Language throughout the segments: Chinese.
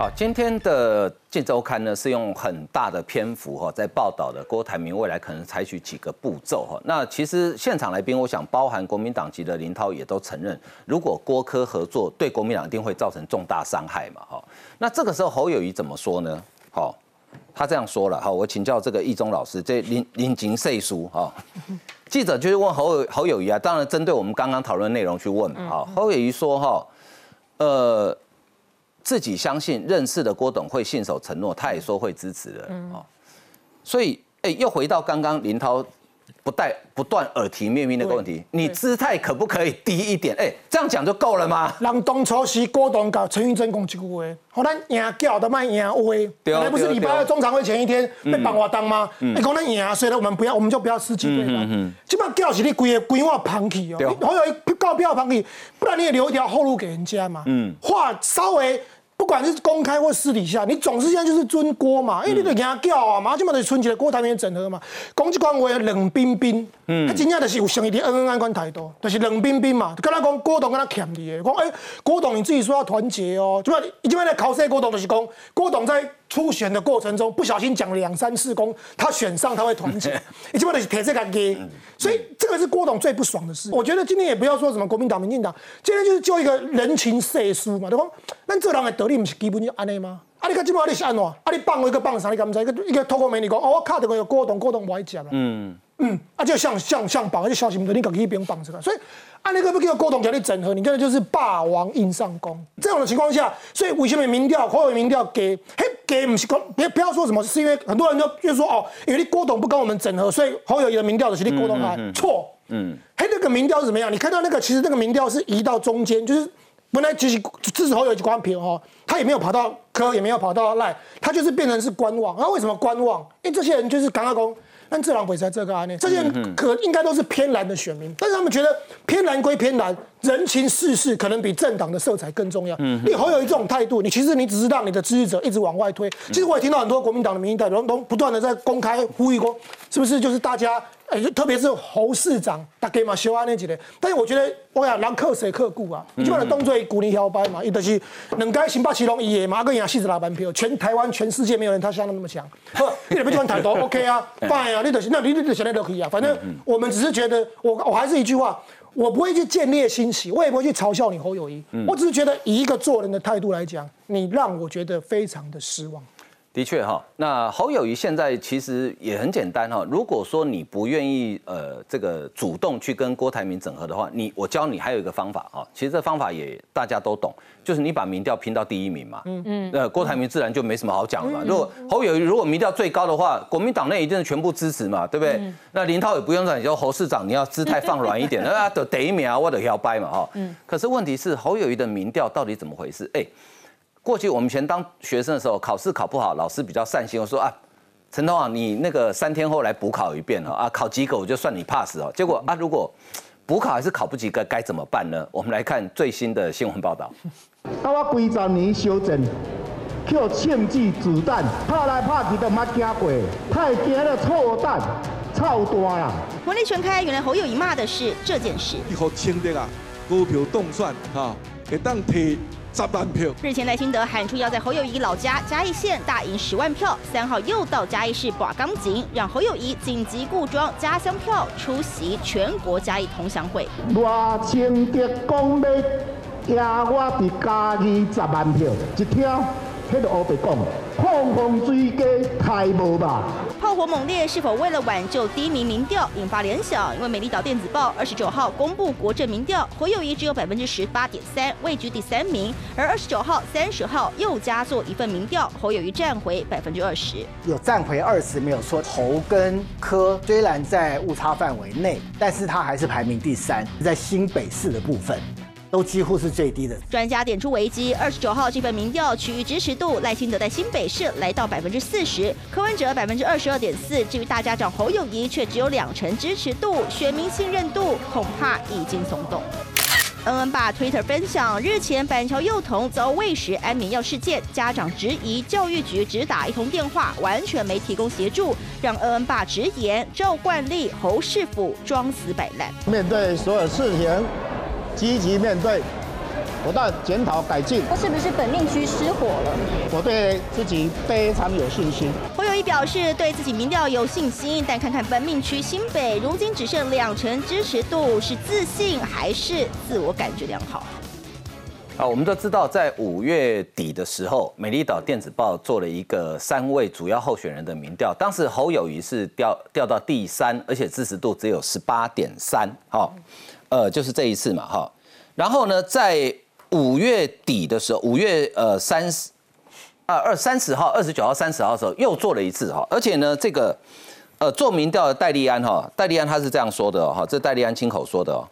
好，今天的《镜周刊》呢是用很大的篇幅在报道了郭台铭未来可能采取几个步骤那其实现场来宾，我想包含国民党籍的林涛也都承认，如果郭柯合作，对国民党一定会造成重大伤害嘛那这个时候侯友宜怎么说呢？好，他这样说了我请教这个易中老师，这林岁书记者就是问侯友宜啊，当然针对我们刚刚讨论的内容去问侯友宜说自己相信认识的郭董会信守承诺，他也说会支持的所以又回到刚刚林涛不断耳提面命那个问题，你姿态可不可以低一点？这样讲就够了吗？人当初是郭董搞陈玉珍讲一句话，好，咱赢叫的卖赢威，本来不是礼拜二中常会前一天被绑我当吗？你讲咱赢，所以我们就不要失去对方。基本上叫是你规划旁去哦，好有一告票旁去，不然你也留一条后路给人家嘛。话稍微。不管是公开或私底下，你总是现在就是尊郭嘛，因为你得给他叫啊嘛，就嘛得春节郭台铭整合嘛，讲这款话冷冰冰，他真正就是有像一点恩恩爱款态度，就是冷冰冰嘛，跟他讲郭董跟他欠你的，讲郭董你自己说要团结哦，就嘛因为在考试郭董就是讲郭董在初选的过程中不小心讲了2、3次，讲他选上他会团结，就嘛得撇这个给，所以这个是郭董最不爽的事。我觉得今天也不要说什么国民党、民进党，今天就是就一个人情世事嘛，对吧？那这人的得。你不是基本就安尼吗？你看这摆你是安怎？你放我一个放啥？你敢不知？一个透过媒体讲，我卡到个郭董不爱接啦。就像绑，就小心对你自己不用绑出来。所以，那个不叫郭董叫你整合，你根本就是霸王硬上弓。这种的情况下，所以为什么民调、侯友宜民调给不是讲，不要说什么，是因为很多人就说因为你郭董不跟我们整合，所以侯友宜的民调就是你郭董来错。那个民调是怎么样？你看到那个，其实那个民调是移到中间，就是。本来其实支持侯友宜关平他也没有跑到柯，也没有跑到赖，他就是变成是观望。那为什么观望？因为这些人就是刚刚讲，那这两鬼才这个案例，这些人可应该都是偏蓝的选民，但是他们觉得偏蓝归偏蓝，人情世事可能比政党的色彩更重要。你侯友宜这种态度，其实只是让你的支持者一直往外推。其实我也听到很多国民党的民意代表都不断的在公开呼吁过，是不是就是大家？特别是侯市长，大家嘛小安那一个，但是我觉得，我讲人靠谁靠股啊，你基本上当作古林摇摆嘛，伊就是两届新北市拢伊的嘛，佮赢48万票，全台湾全世界没有人他像他那么强。你特别喜欢抬头 ，OK 啊 ，fine 啊，你就是那，你想那都可以啊。反正我们只是觉得，我还是一句话，我不会去建立新奇，我也不会去嘲笑你侯友宜，我只是觉得以一个做人的态度来讲，你让我觉得非常的失望。的确那侯友宜现在其实也很简单如果说你不愿意这个主动去跟郭台铭整合的话，我教你还有一个方法其实这方法也大家都懂，就是你把民调拼到第一名嘛，郭台铭自然就没什么好讲了嘛。如果侯友宜如果民调最高的话，国民党内一定是全部支持嘛，对不对？那林涛也不用讲，你说侯市长你要姿态放软一点，那得第一名啊，我得摇摆嘛可是问题是侯友宜的民调到底怎么回事？过去我们以前当学生的时候，考试考不好，老师比较善心，我说陈通你那个3天后来补考一遍考及格我就算你 pass 结果如果补考还是考不及格，该怎么办呢？我们来看最新的新闻报道。我20年修正，叫欠记子弹，拍来拍去都冇惊过，太惊了臭蛋，臭大啦！火力全开，原来侯友宜骂的是这件事。你好轻的啦，股票动算会当提。10万票。日前赖清德喊出要在侯友宜老家嘉义县大赢10万票，3号又到嘉义市拔钢琴，让侯友宜紧急固装家乡票，出席全国嘉义同乡会。赖清德讲要压我伫嘉义10万票，一听，迄个乌白讲，放风水鸡太无吧。炮火猛烈，是否为了挽救低迷民调，引发联想？因为美丽岛电子报29号公布国政民调，侯友宜只有18.3%，位居第3名；而29号、30号又加做一份民调，侯友宜站回20%，有站回20，没有说侯跟柯虽然在误差范围内，但是他还是排名第3，在新北市的部分。都几乎是最低的。专家点出危机，29号这份民调区域支持度，赖清德在新北市来到40%，柯文哲22.4%，至于大家长侯友宜却只有2成支持度，选民信任度恐怕已经松动。恩恩爸 Twitter 分享，日前板桥幼童遭喂食安眠药事件，家长质疑教育局只打1通电话，完全没提供协助，让恩恩爸直言照惯例侯市府装死摆烂。面对所有事情积极面对，我到检讨改进。是不是本令区失火了？我对自己非常有信心。侯友宜表示对自己民调有信心，但看看本命区新北如今只剩2成支持度，是自信还是自我感觉良好？ 啊，我们都知道，在5月底的时候，美丽岛电子报做了一个3位主要候选人的民调，当时侯友宜是掉到第3，而且支持度只有18.3，哈，就是这一次嘛，哈。然后呢，在5月底的时候，5月30号、29号、30号的时候，又做了一次哈，而且呢，这个做民调的戴立安哈，戴立安他是这样说的哈，这戴立安亲口说的哦。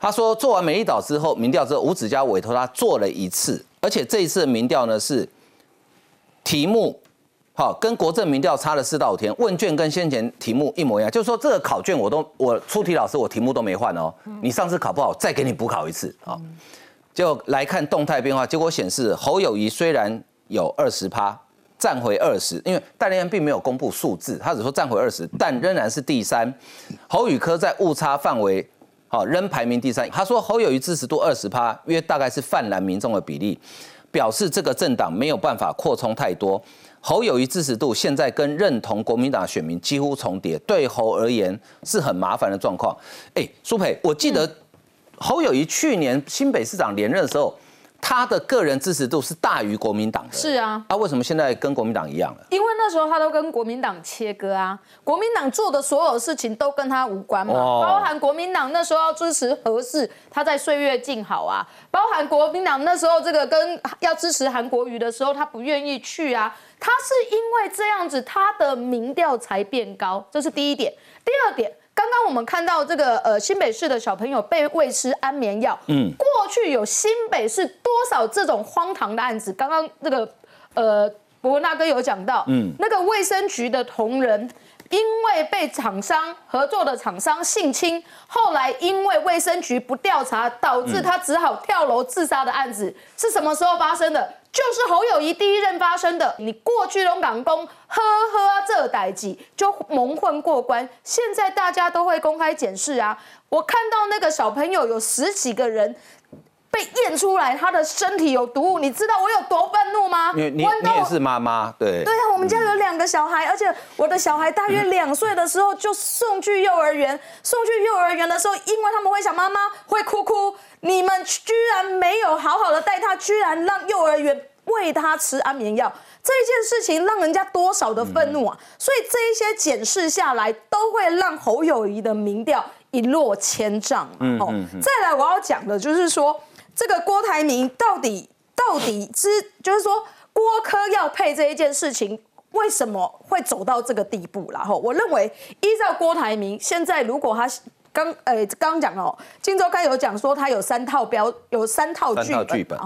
他说，做完美丽岛之后，民调之后，吴子嘉委托他做了一次，而且这一次的民调呢是题目，好，跟国政民调差了4到5天，问卷跟先前题目一模一样，就是说这个考卷我出题老师我题目都没换哦，你上次考不好再给你补考一次啊，结果来看动态变化，结果显示侯友宜虽然有20%，站回20，因为戴立安并没有公布数字，他只说站回20，但仍然是第3，侯宇科在误差范围。 好，仍排名第3。他说侯友宜支持度20%，约大概是泛蓝民众的比例，表示这个政党没有办法扩充太多。侯友宜支持度现在跟认同国民党选民几乎重叠，对侯而言是很麻烦的状况。哎，苏培，我记得侯友宜去年新北市长连任的时候，他的个人支持度是大于国民党的。是啊，啊，为什么现在跟国民党一样了？因为那时候他都跟国民党切割啊，国民党做的所有事情都跟他无关嘛，包含国民党那时候要支持核四，他在岁月静好啊，包含国民党那时候这个跟要支持韩国瑜的时候，他不愿意去啊，他是因为这样子，他的民调才变高，这是第一点。第二点，刚刚我们看到这个新北市的小朋友被喂吃安眠药，过去有新北市多少这种荒唐的案子？刚刚这个伯文大哥有讲到，那个卫生局的同仁，因为被厂商合作的厂商性侵，后来因为卫生局不调查，导致他只好跳楼自杀的案子，是什么时候发生的？就是侯友宜第一任发生的。你过去龙港工呵这代志就蒙混过关，现在大家都会公开检视啊！我看到那个小朋友有10几个人。 被验出来他的身体有毒物，你知道我有多愤怒吗？你也是妈妈，对。对啊，我们家有2个小孩，而且我的小孩大约2岁的时候就送去幼儿园。送去幼儿园的时候，因为他们会想妈妈会哭，你们居然没有好好的带他，居然让幼儿园喂他吃安眠药，这件事情让人家多少的愤怒啊！所以这一些检视下来，都会让侯友宜的民调一落千丈。再来我要讲的就是说。 这个郭台铭就是说郭柯要配这一件事情，为什么会走到这个地步啦？我认为依照郭台铭现在，如果他刚讲哦，《今周刊》有讲说他有3套剧本，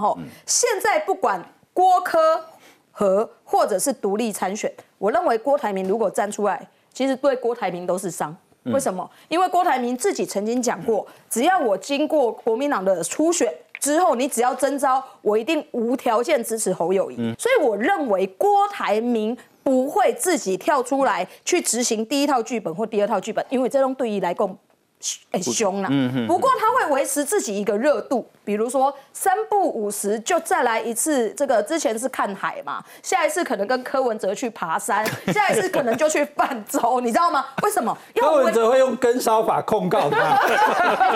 现在不管郭柯和或者是独立参选，我认为郭台铭如果站出来，其实对郭台铭都是伤。 为什么？因为郭台铭自己曾经讲过，只要我经过国民党的初选之后，你只要征召，我一定无条件支持侯友宜。所以我认为郭台铭不会自己跳出来去执行第1套剧本或第2套剧本，因为这种对伊来讲很凶啦。不过他会维持自己一个热度，比如说3不50就再来一次。这个之前是看海嘛，下一次可能跟柯文哲去爬山，下一次可能就去泛舟，你知道吗？为什么？柯文哲会用跟梢法控告他。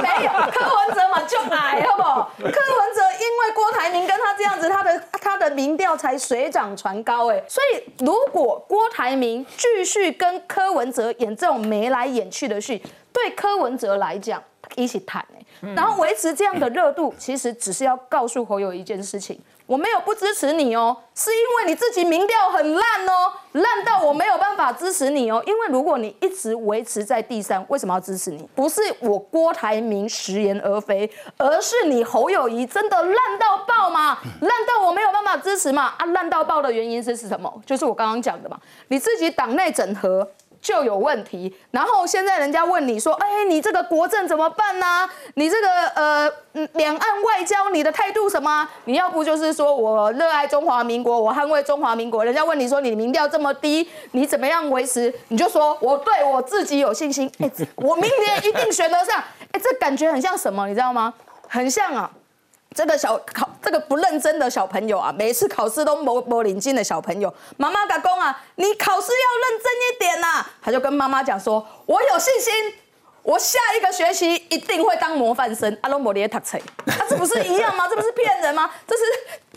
没有，柯文哲嘛就矮，好不好？柯文哲因为郭台铭跟他这样子，他的民调才水涨船高哎。所以如果郭台铭继续跟柯文哲演这种眉来眼去的戏。 对柯文哲来讲，一起谈然后维持这样的热度，其实只是要告诉侯友宜一件事情：我没有不支持你哦，是因为你自己民调很烂哦，烂到我没有办法支持你哦。因为如果你一直维持在第3，为什么要支持你？不是我郭台铭食言而肥，而是你侯友宜真的烂到爆嘛，烂到我没有办法支持嘛。啊，烂到爆的原因是什么？就是我刚刚讲的嘛，你自己党内整合。 就有问题，然后现在人家问你说，哎，你这个国政怎么办呢、啊？你这个两岸外交你的态度什么、啊？你要不就是说我热爱中华民国，我捍卫中华民国。人家问你说你民调这么低，你怎么样维持？你就说我对我自己有信心，哎，我明年一定选得上。哎，这感觉很像什么，你知道吗？很像啊。这个不认真的小朋友啊，每次考试都没领进的小朋友，妈妈甲讲啊，你考试要认真一点呐、啊。他就跟妈妈讲说，我有信心，我下一个学期一定会当模范生。阿龙伯列读册，他这不是一样吗？这不是骗人吗？这是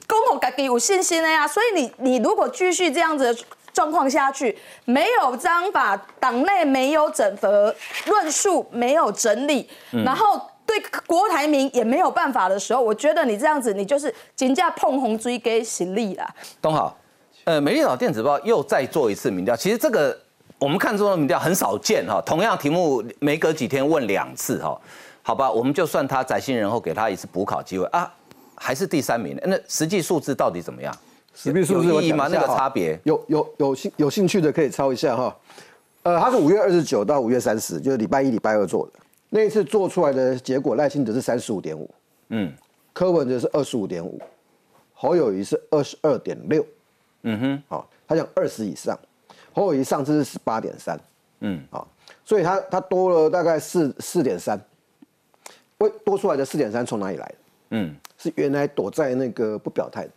公公家己有信心的呀、啊。所以你如果继续这样子的状况下去，没有章法，党内没有整合论述，没有整理，然后。对郭台铭也没有办法的时候，我觉得你这样子，你就是金价碰红追给实力啦。东豪，美丽岛电子报又再做一次民调，其实这个我们看中的民调很少见哈，同样题目每隔几天问2次哈，好吧，我们就算他宅心仁厚给他一次补考机会啊，还是第3名，那实际数字到底怎么样？实际数字有意义吗？那个差别？有兴趣的可以抄一下哈，他是5月29到5月30，就是礼拜一、礼拜二做的。那一次做出来的结果，赖清德是 35.5， 柯文哲是 25.5， 侯友宜是 22.6， 好，他讲20以上，侯友宜上次是 18.3， 好，所以他多了大概 4.3， 多出来的 4.3 从哪里来的？是原来躲在那个不表态的，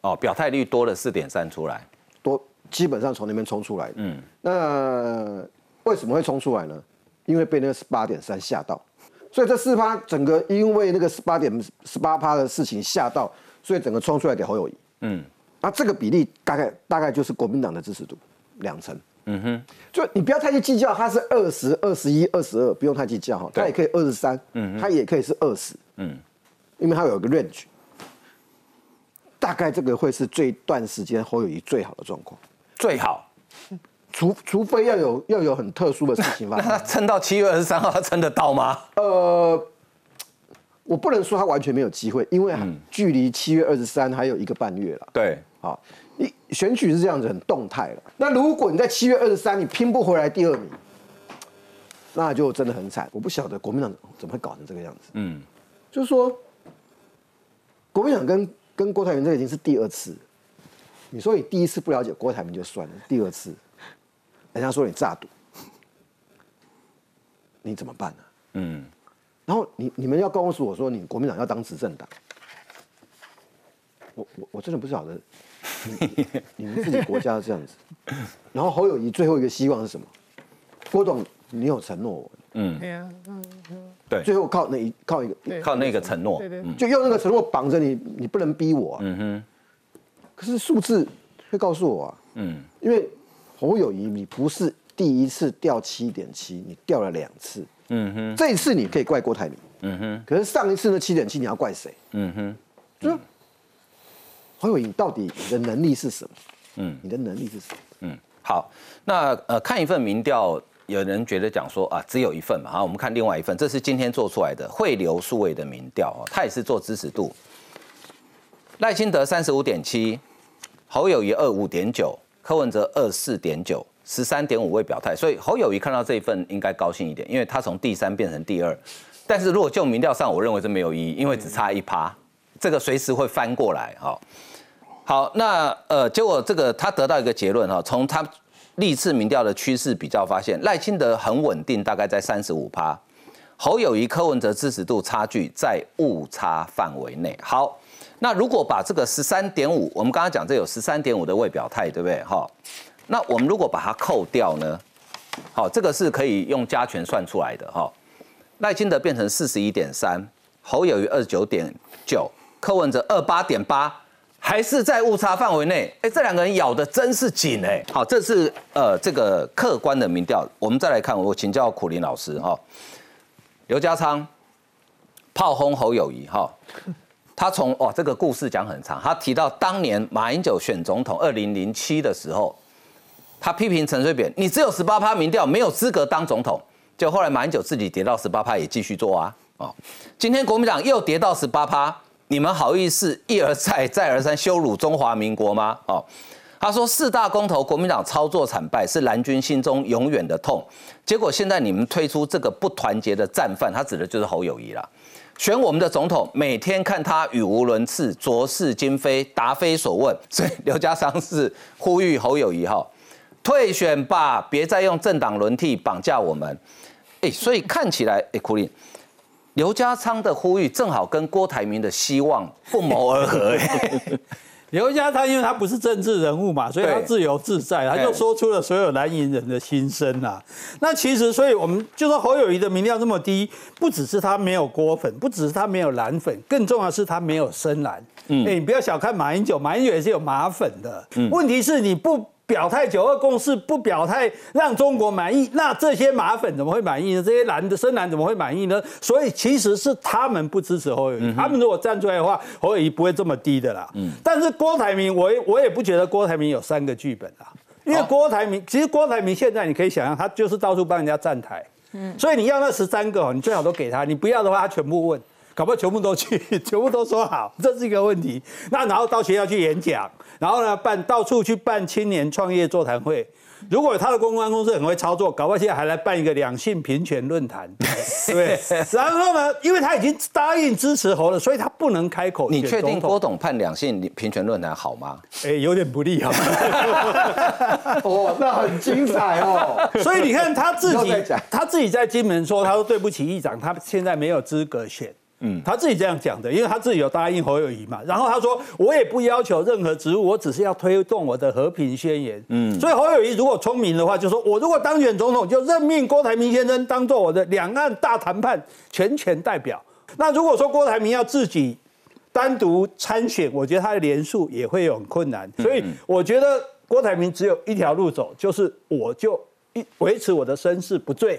哦，表态率多了 4.3 出来，多基本上从那边冲出来的，那为什么会冲出来呢？因为被那个 18.3 吓到，所以这4%整个因为那个18%的事情吓到，所以整个冲出来给侯友宜。那这个比例大概就是国民党的支持度2成。就你不要太去计较，他是20、21、22，不用太计较哈，他也可以23，他也可以是20，因为他有个 range。大概这个会是这段时间侯友宜最好的状况，最好。除非要有很特殊的事情吧，那他撑到7月23号，他撑得到吗？我不能说他完全没有机会，因为距离7月23还有1个半月了。对，好，你选举是这样子，很动态了。那如果你在7月23你拼不回来第2名，那就真的很惨。我不晓得国民党怎么会搞成这个样子。就是说，国民党跟郭台铭这已经是第2次。你说你第1次不了解郭台铭就算了，第2次。人家说你诈赌，你怎么办呢、啊？然后你们要告诉我说，你国民党要当执政党，我真的不晓得你们自己国家这样子。然后侯友宜最后一个希望是什么？郭董，你有承诺我，对，最后靠那个承诺，就用那个承诺绑着你，你不能逼我、啊。可是数字会告诉我啊，因为。侯友宜，你不是第1次掉7.7，你掉了2次。这一次你可以怪郭台铭。可是上一次的7.7，你要怪谁？就是侯友宜，到底你的能力是什么？你的能力是什么？好，那看一份民调，有人觉得讲说啊，只有一份嘛。好，我们看另外一份，这是今天做出来的汇流数位的民调啊，它也是做支持度。赖清德35.7，侯友宜25.9。柯文哲24.9，13.5未表态，所以侯友宜看到这一份应该高兴一点，因为他从第3变成第2。但是如果就民调上，我认为这没有意义，因为只差1%，这个随时会翻过来哈。好，那结果这个他得到一个结论哈，从他历次民调的趋势比较发现，赖清德很稳定，大概在35%，侯友宜、柯文哲支持度差距在误差范围内。好。那如果把这个 13.5， 我们刚刚讲这有 13.5 的未表态，对不对？哈，那我们如果把它扣掉呢？好，这个是可以用加权算出来的哈。赖清德变成 41.3， 侯友宜 29.9， 柯文哲 28.8， 还是在误差范围内。哎，这两个人咬得真是紧哎。好，这是这个客观的民调。我们再来看，我请教苦苓老师哈。刘家昌炮轰侯友宜哈。他从这个故事讲很长，他提到当年马英九选总统2007的时候，他批评陈水扁，你只有18%民调，没有资格当总统。就后来马英九自己跌到18%，也继续做啊。哦，今天国民党又跌到18%，你们好意思一而再再而三羞辱中华民国吗？哦，他说4大公投国民党操作惨败是蓝军心中永远的痛，结果现在你们推出这个不团结的战犯，他指的就是侯友宜啦。选我们的总统，每天看他语无伦次、浊世今非、答非所问，所以刘家昌是呼吁侯友宜哈，退选吧，别再用政党轮替绑架我们。所以看起来，苦苓，刘家昌的呼吁正好跟郭台铭的希望不谋而合。刘家昌因为他不是政治人物嘛，所以他自由自在，他就说出了所有蓝营人的心声啊。那其实，所以我们就说侯友宜的民调这么低，不只是他没有郭粉，不只是他没有蓝粉，更重要的是他没有深蓝。你不要小看马英九，马英九也是有马粉的。问题是你不表态92共识，不表态让中国满意，那这些马粉怎么会满意呢？这些蓝的深蓝怎么会满意呢？所以其实是他们不支持侯友宜，他们如果站出来的话，侯友宜不会这么低的啦。但是郭台铭，我也不觉得郭台铭有三个剧本啦，因为郭台铭其实郭台铭现在你可以想象，他就是到处帮人家站台，所以你要那13个你最好都给他，你不要的话他全部问。搞不好全部都去，全部都说好，这是一个问题。那然后到学校去演讲，然后呢到处去办青年创业座谈会。如果他的公关公司很会操作，搞不好现在还来办一个两性平权论坛，对不对？然后呢，因为他已经答应支持侯了，所以他不能开口。你确定郭董办两性平权论坛好吗？有点不利啊。那很精彩哦。所以你看他自己在金门说，他说对不起议长，他现在没有资格选。他自己这样讲的，因为他自己有答应侯友宜嘛。然后他说，我也不要求任何职务，我只是要推动我的和平宣言。所以侯友宜如果聪明的话，就说我如果当选总统，就任命郭台铭先生当做我的两岸大谈判全权代表。那如果说郭台铭要自己单独参选，我觉得他的连署也会有很困难。所以我觉得郭台铭只有一条路走，就是我就维持我的身世不坠。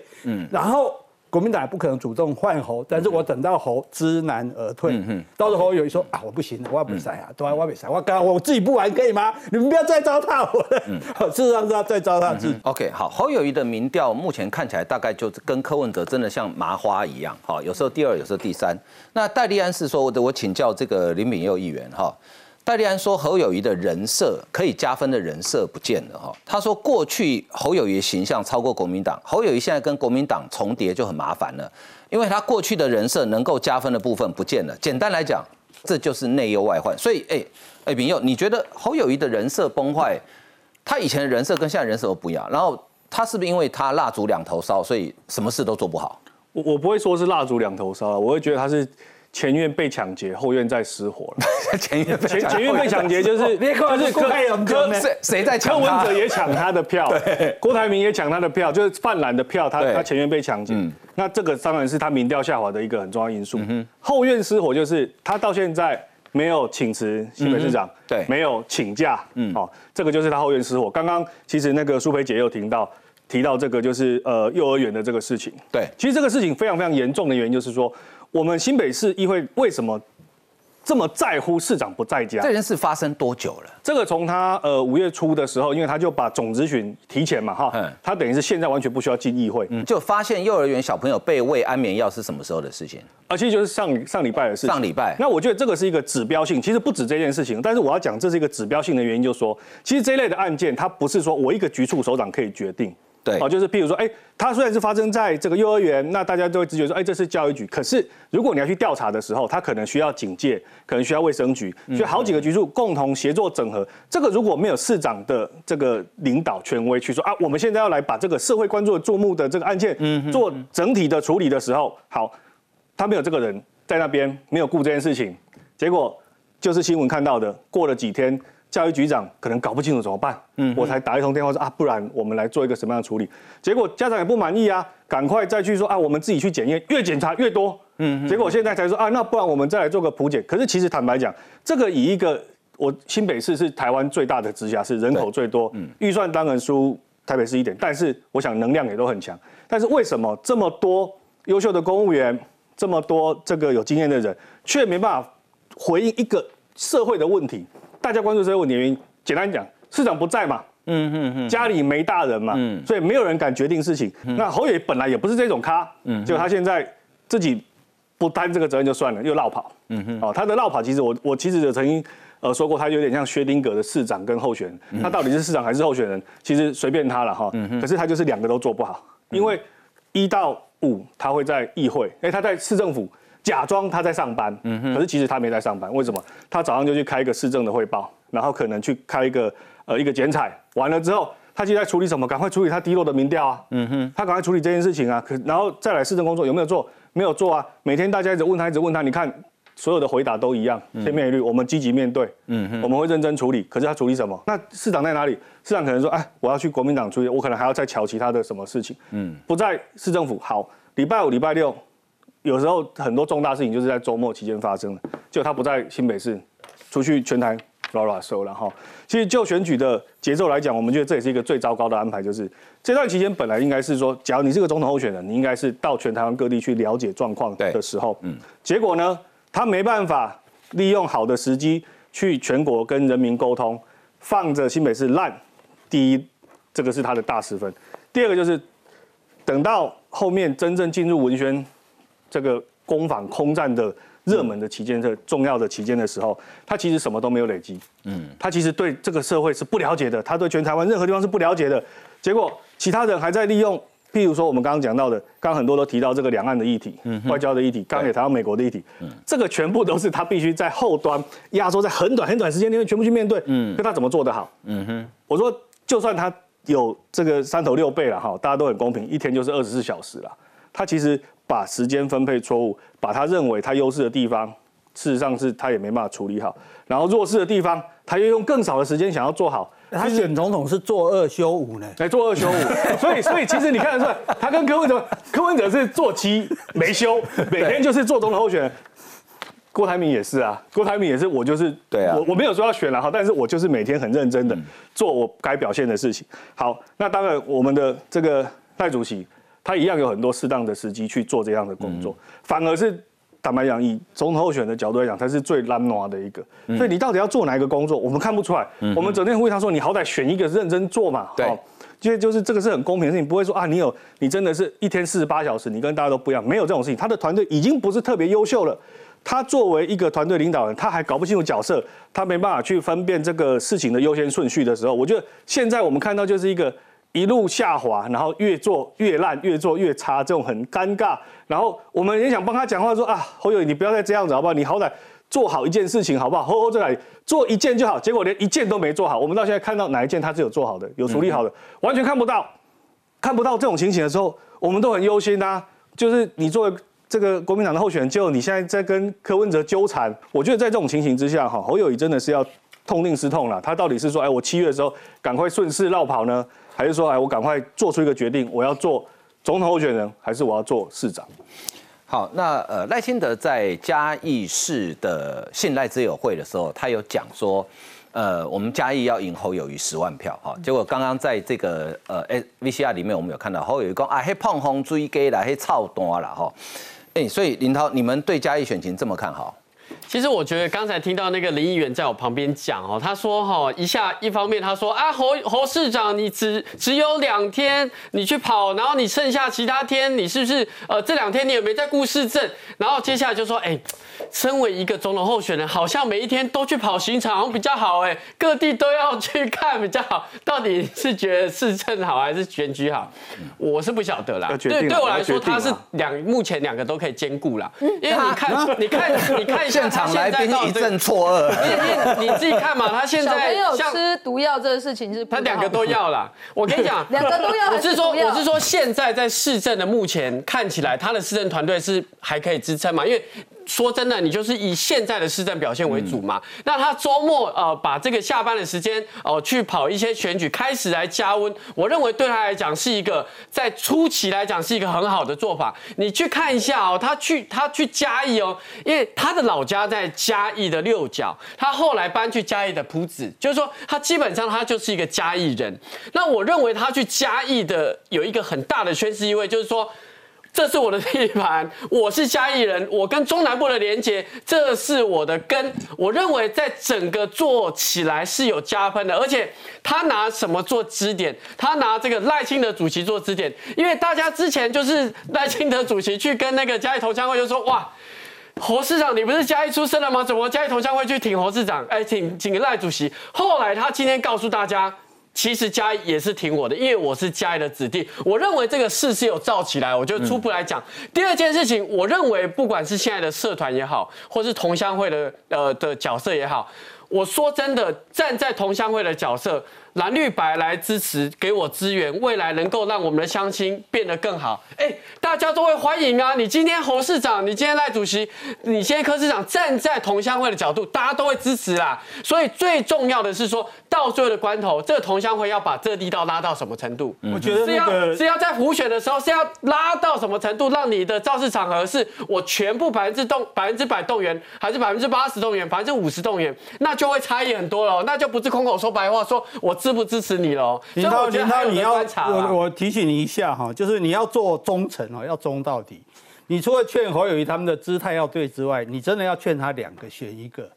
然后。国民党也不可能主动换侯，但是我等到侯知难而退，到时候侯友宜说啊，我不行了，我不塞啊，对，我不塞，我自己不玩可以吗？你们不要再糟蹋我了。事实上是他在糟蹋自己。OK， 好，侯友宜的民调目前看起来大概就跟柯文哲真的像麻花一样，好，有时候第二，有时候第三。那戴立安是说，我请教这个林秉佑议员哈，戴立安说侯友宜的人设可以加分的人设不见了哈。他说过去侯友宜的形象超过国民党，侯友宜现在跟国民党重叠就很麻烦了，因为他过去的人设能够加分的部分不见了。简单来讲，这就是内忧外患。所以，秉佑，你觉得侯友宜的人设崩坏，他以前的人设跟现在人设都不一样，然后他是不是因为他蜡烛两头烧，所以什么事都做不好？我不会说是蜡烛两头烧，我会觉得他是。前院被抢劫，后院在失火了。前院被抢劫就是，谁在抢？柯文哲也抢他的票，郭台铭也抢他的票，就是泛蓝的票，他前院被抢劫。那这个当然是他民调下滑的一个很重要因素。后院失火就是他到现在没有请辞新北市长，没有请假，这个就是他后院失火。刚刚其实那个舒培姐又提到这个就是幼儿园的这个事情。对，其实这个事情非常非常严重的原因就是说。我们新北市议会为什么这么在乎市长不在家？这件事发生多久了？这个从他5月初的时候，因为他就把总质询提前嘛，他等于是现在完全不需要进议会，就发现幼儿园小朋友被喂安眠药是什么时候的事情？其实就是上礼拜的事情。上礼拜。那我觉得这个是一个指标性，其实不止这件事情，但是我要讲这是一个指标性的原因，就是说，其实这一类的案件，它不是说我一个局处首长可以决定。对，就是譬如说，它虽然是发生在这个幼儿园，那大家都会直觉说，这是教育局。可是如果你要去调查的时候，它可能需要警戒，可能需要卫生局，所以好几个局处共同协作整合。这个如果没有市长的这个领导权威去说啊，我们现在要来把这个社会关注的注目的这个案件做整体的处理的时候，好，他没有这个人在那边，没有顾这件事情，结果就是新闻看到的，过了几天。教育局长可能搞不清楚怎么办，我才打一通电话说啊，不然我们来做一个什么样的处理？结果家长也不满意啊，赶快再去说啊，我们自己去检验，越检查越多，结果现在才说啊，那不然我们再来做个普检。可是其实坦白讲，这个以一个我新北市是台湾最大的直辖市，人口最多，预算当然输台北市一点，但是我想能量也都很强。但是为什么这么多优秀的公务员，这么多这个有经验的人，却没办法回应一个社会的问题？大家关注这个问题的原因，简单讲，市长不在嘛，家里没大人嘛，所以没有人敢决定事情。那侯友宜本来也不是这种咖，结果他现在自己不担这个责任就算了，又落跑，他的落跑其实我其实曾经说过，他有点像薛丁格的市长跟候选人，他到底是市长还是候选人，其实随便他了哈，可是他就是两个都做不好，因为1到5他会在议会，他在市政府。假装他在上班，可是其实他没在上班。为什么？他早上就去开一个市政的汇报，然后可能去开一个一个剪彩，完了之后，他就在处理什么？赶快处理他低落的民调啊，嗯哼，他赶快处理这件事情啊。然后再来市政工作有没有做？没有做啊。每天大家一直问他，你看所有的回答都一样，千篇一律。我们积极面对，嗯哼，我们会认真处理。可是他处理什么？那市长在哪里？市长可能说，哎，我要去国民党处理，我可能还要再瞧其他的什么事情，嗯，不在市政府。好，礼拜五、礼拜六，有时候很多重大事情就是在周末期间发生的，就他不在新北市，出去全台。收了哈。其实就选举的节奏来讲，我们觉得这也是一个最糟糕的安排，就是这段期间本来应该是说，假如你是个总统候选人，你应该是到全台湾各地去了解状况的时候，嗯，结果呢，他没办法利用好的时机去全国跟人民沟通，放着新北市烂。第一，这个是他的大失分；第二个就是等到后面真正进入文宣这个攻防空战的。热门的期间，这重要的期间的时候，他其实什么都没有累积，嗯，他其实对这个社会是不了解的，他对全台湾任何地方是不了解的。结果其他人还在利用，譬如说我们刚刚讲到的，刚很多都提到这个两岸的议题、外交的议题，刚也谈到美国的议题，这个全部都是他必须在后端压缩在很短时间里面全部去面对，嗯，可他怎么做得好？嗯哼，我说就算他有这个三头六臂了哈，大家都很公平，一天就是24小时了，他其实。把时间分配错误，把他认为他优势的地方，事实上是他也没办法处理好。然后弱势的地方，他又用更少的时间想要做好。他选总统是做二休五呢？哎，做二休五。所以其实你看得出来，他跟柯文哲是做七没休，每天就是做总统候选人。郭台铭也是啊，我就是对啊，我没有说要选了哈，但是我就是每天很认真的做我该表现的事情。好，那当然我们的这个赖主席。他一样有很多适当的时机去做这样的工作，反而是坦白讲，以总统候选的角度来讲，他是最懒惰的一个。所以你到底要做哪一个工作，我们看不出来。我们整天呼吁他说，你好歹选一个认真做嘛。对，就是这个是很公平的事情，不会说啊，你真的是一天48小时，你跟大家都不一样，没有这种事情。他的团队已经不是特别优秀了，他作为一个团队领导人，他还搞不清楚角色，他没办法去分辨这个事情的优先顺序的时候，我觉得现在我们看到就是一个。一路下滑，然后越做越烂，越做越差，这种很尴尬。然后我们也想帮他讲话说啊，侯友宜，你不要再这样子好不好？你好歹做好一件事情好不好？侯在哪里做一件就好，结果连一件都没做好。我们到现在看到哪一件他是有做好的，有处理好的，完全看不到这种情形的时候，我们都很忧心啊。就是你作为这个国民党的候选人，就你现在在跟柯文哲纠缠，我觉得在这种情形之下，哈，侯友宜真的是要痛定思痛了。他到底是说，哎，我7月的时候赶快顺势绕跑呢？还是说，哎，我赶快做出一个决定，我要做总统候选人，还是我要做市长？好，那赖清德在嘉义市的信赖之友会的时候，他有讲说，我们嘉义要赢侯友宜10万票，哈。结果刚刚在这个VCR 里面，我们有看到侯友宜说啊，嘿碰风追鸡啦，嘿操蛋啦，哈。哎，所以林涛，你们对嘉义选情这么看好？其实我觉得刚才听到那个林议员在我旁边讲哦，他说哈，一方面他说啊，侯市长你只有2天你去跑，然后你剩下其他天你是不是这2天你有没有在顾市政？然后接下来就说，哎，身为一个总统候选人，好像每一天都去跑行程好像比较好哎，各地都要去看比较好。到底是觉得市政好还是选举好？我是不晓得啦。对我来说，他是目前两个都可以兼顾啦，因为你看一下。常来宾一阵错愕，你自己看嘛，他现在像吃毒药这个事情是，他2个都要啦。我跟你讲，2个都要。我是说，现在在市政的目前看起来，他的市政团队是还可以支撑嘛，因为。说真的，你就是以现在的市政表现为主嘛。那他周末把这个下班的时间去跑一些选举，开始来加温。我认为对他来讲是一个在初期来讲是一个很好的做法。你去看一下哦，他去嘉义哦，因为他的老家在嘉义的六角，他后来搬去嘉义的埔子，就是说他基本上他就是一个嘉义人。那我认为他去嘉义的有一个很大的宣示意味，就是说。这是我的地盘，我是嘉义人，我跟中南部的连结，这是我的根。我认为在整个做起来是有加分的，而且他拿什么做支点？他拿这个赖清德主席做支点，因为大家之前就是赖清德主席去跟那个嘉义同乡会就说，哇。侯市长，你不是嘉义出身的吗？怎么嘉义同乡会去挺侯市长？哎，挺赖主席。后来他今天告诉大家。其实嘉义也是挺我的，因为我是嘉义的子弟。我认为这个事是有造起来。我觉得初步来讲，第二件事情，我认为不管是现在的社团也好，或是同乡会的角色也好，我说真的，站在同乡会的角色，蓝绿白来支持，给我资源，未来能够让我们的乡亲变得更好。哎，大家都会欢迎啊！你今天侯市长，你今天赖主席，你今天柯市长，站在同乡会的角度，大家都会支持啦。所以最重要的是说，到最后的关头，这个同乡会要把这力道拉到什么程度？我觉得是要在补选的时候是要拉到什么程度，让你的造势场合是我全部百分之百动员，还是80%动员，50%动员？那就会差异很多了，那就不是空口说白话，说我支不支持你了。林涛，你要我提醒你一下哈，就是你要做忠诚哦，要忠到底。你除了劝侯友宜他们的姿态要对之外，你真的要劝他两个选一个。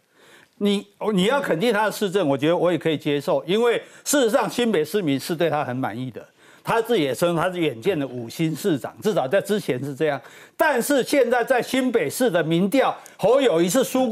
你要肯定他的市政，我觉得我也可以接受，因为事实上新北市民是对他很满意的。他自己也称他是远见的5星市长，至少在之前是这样。但是现在在新北市的民调，侯友宜是输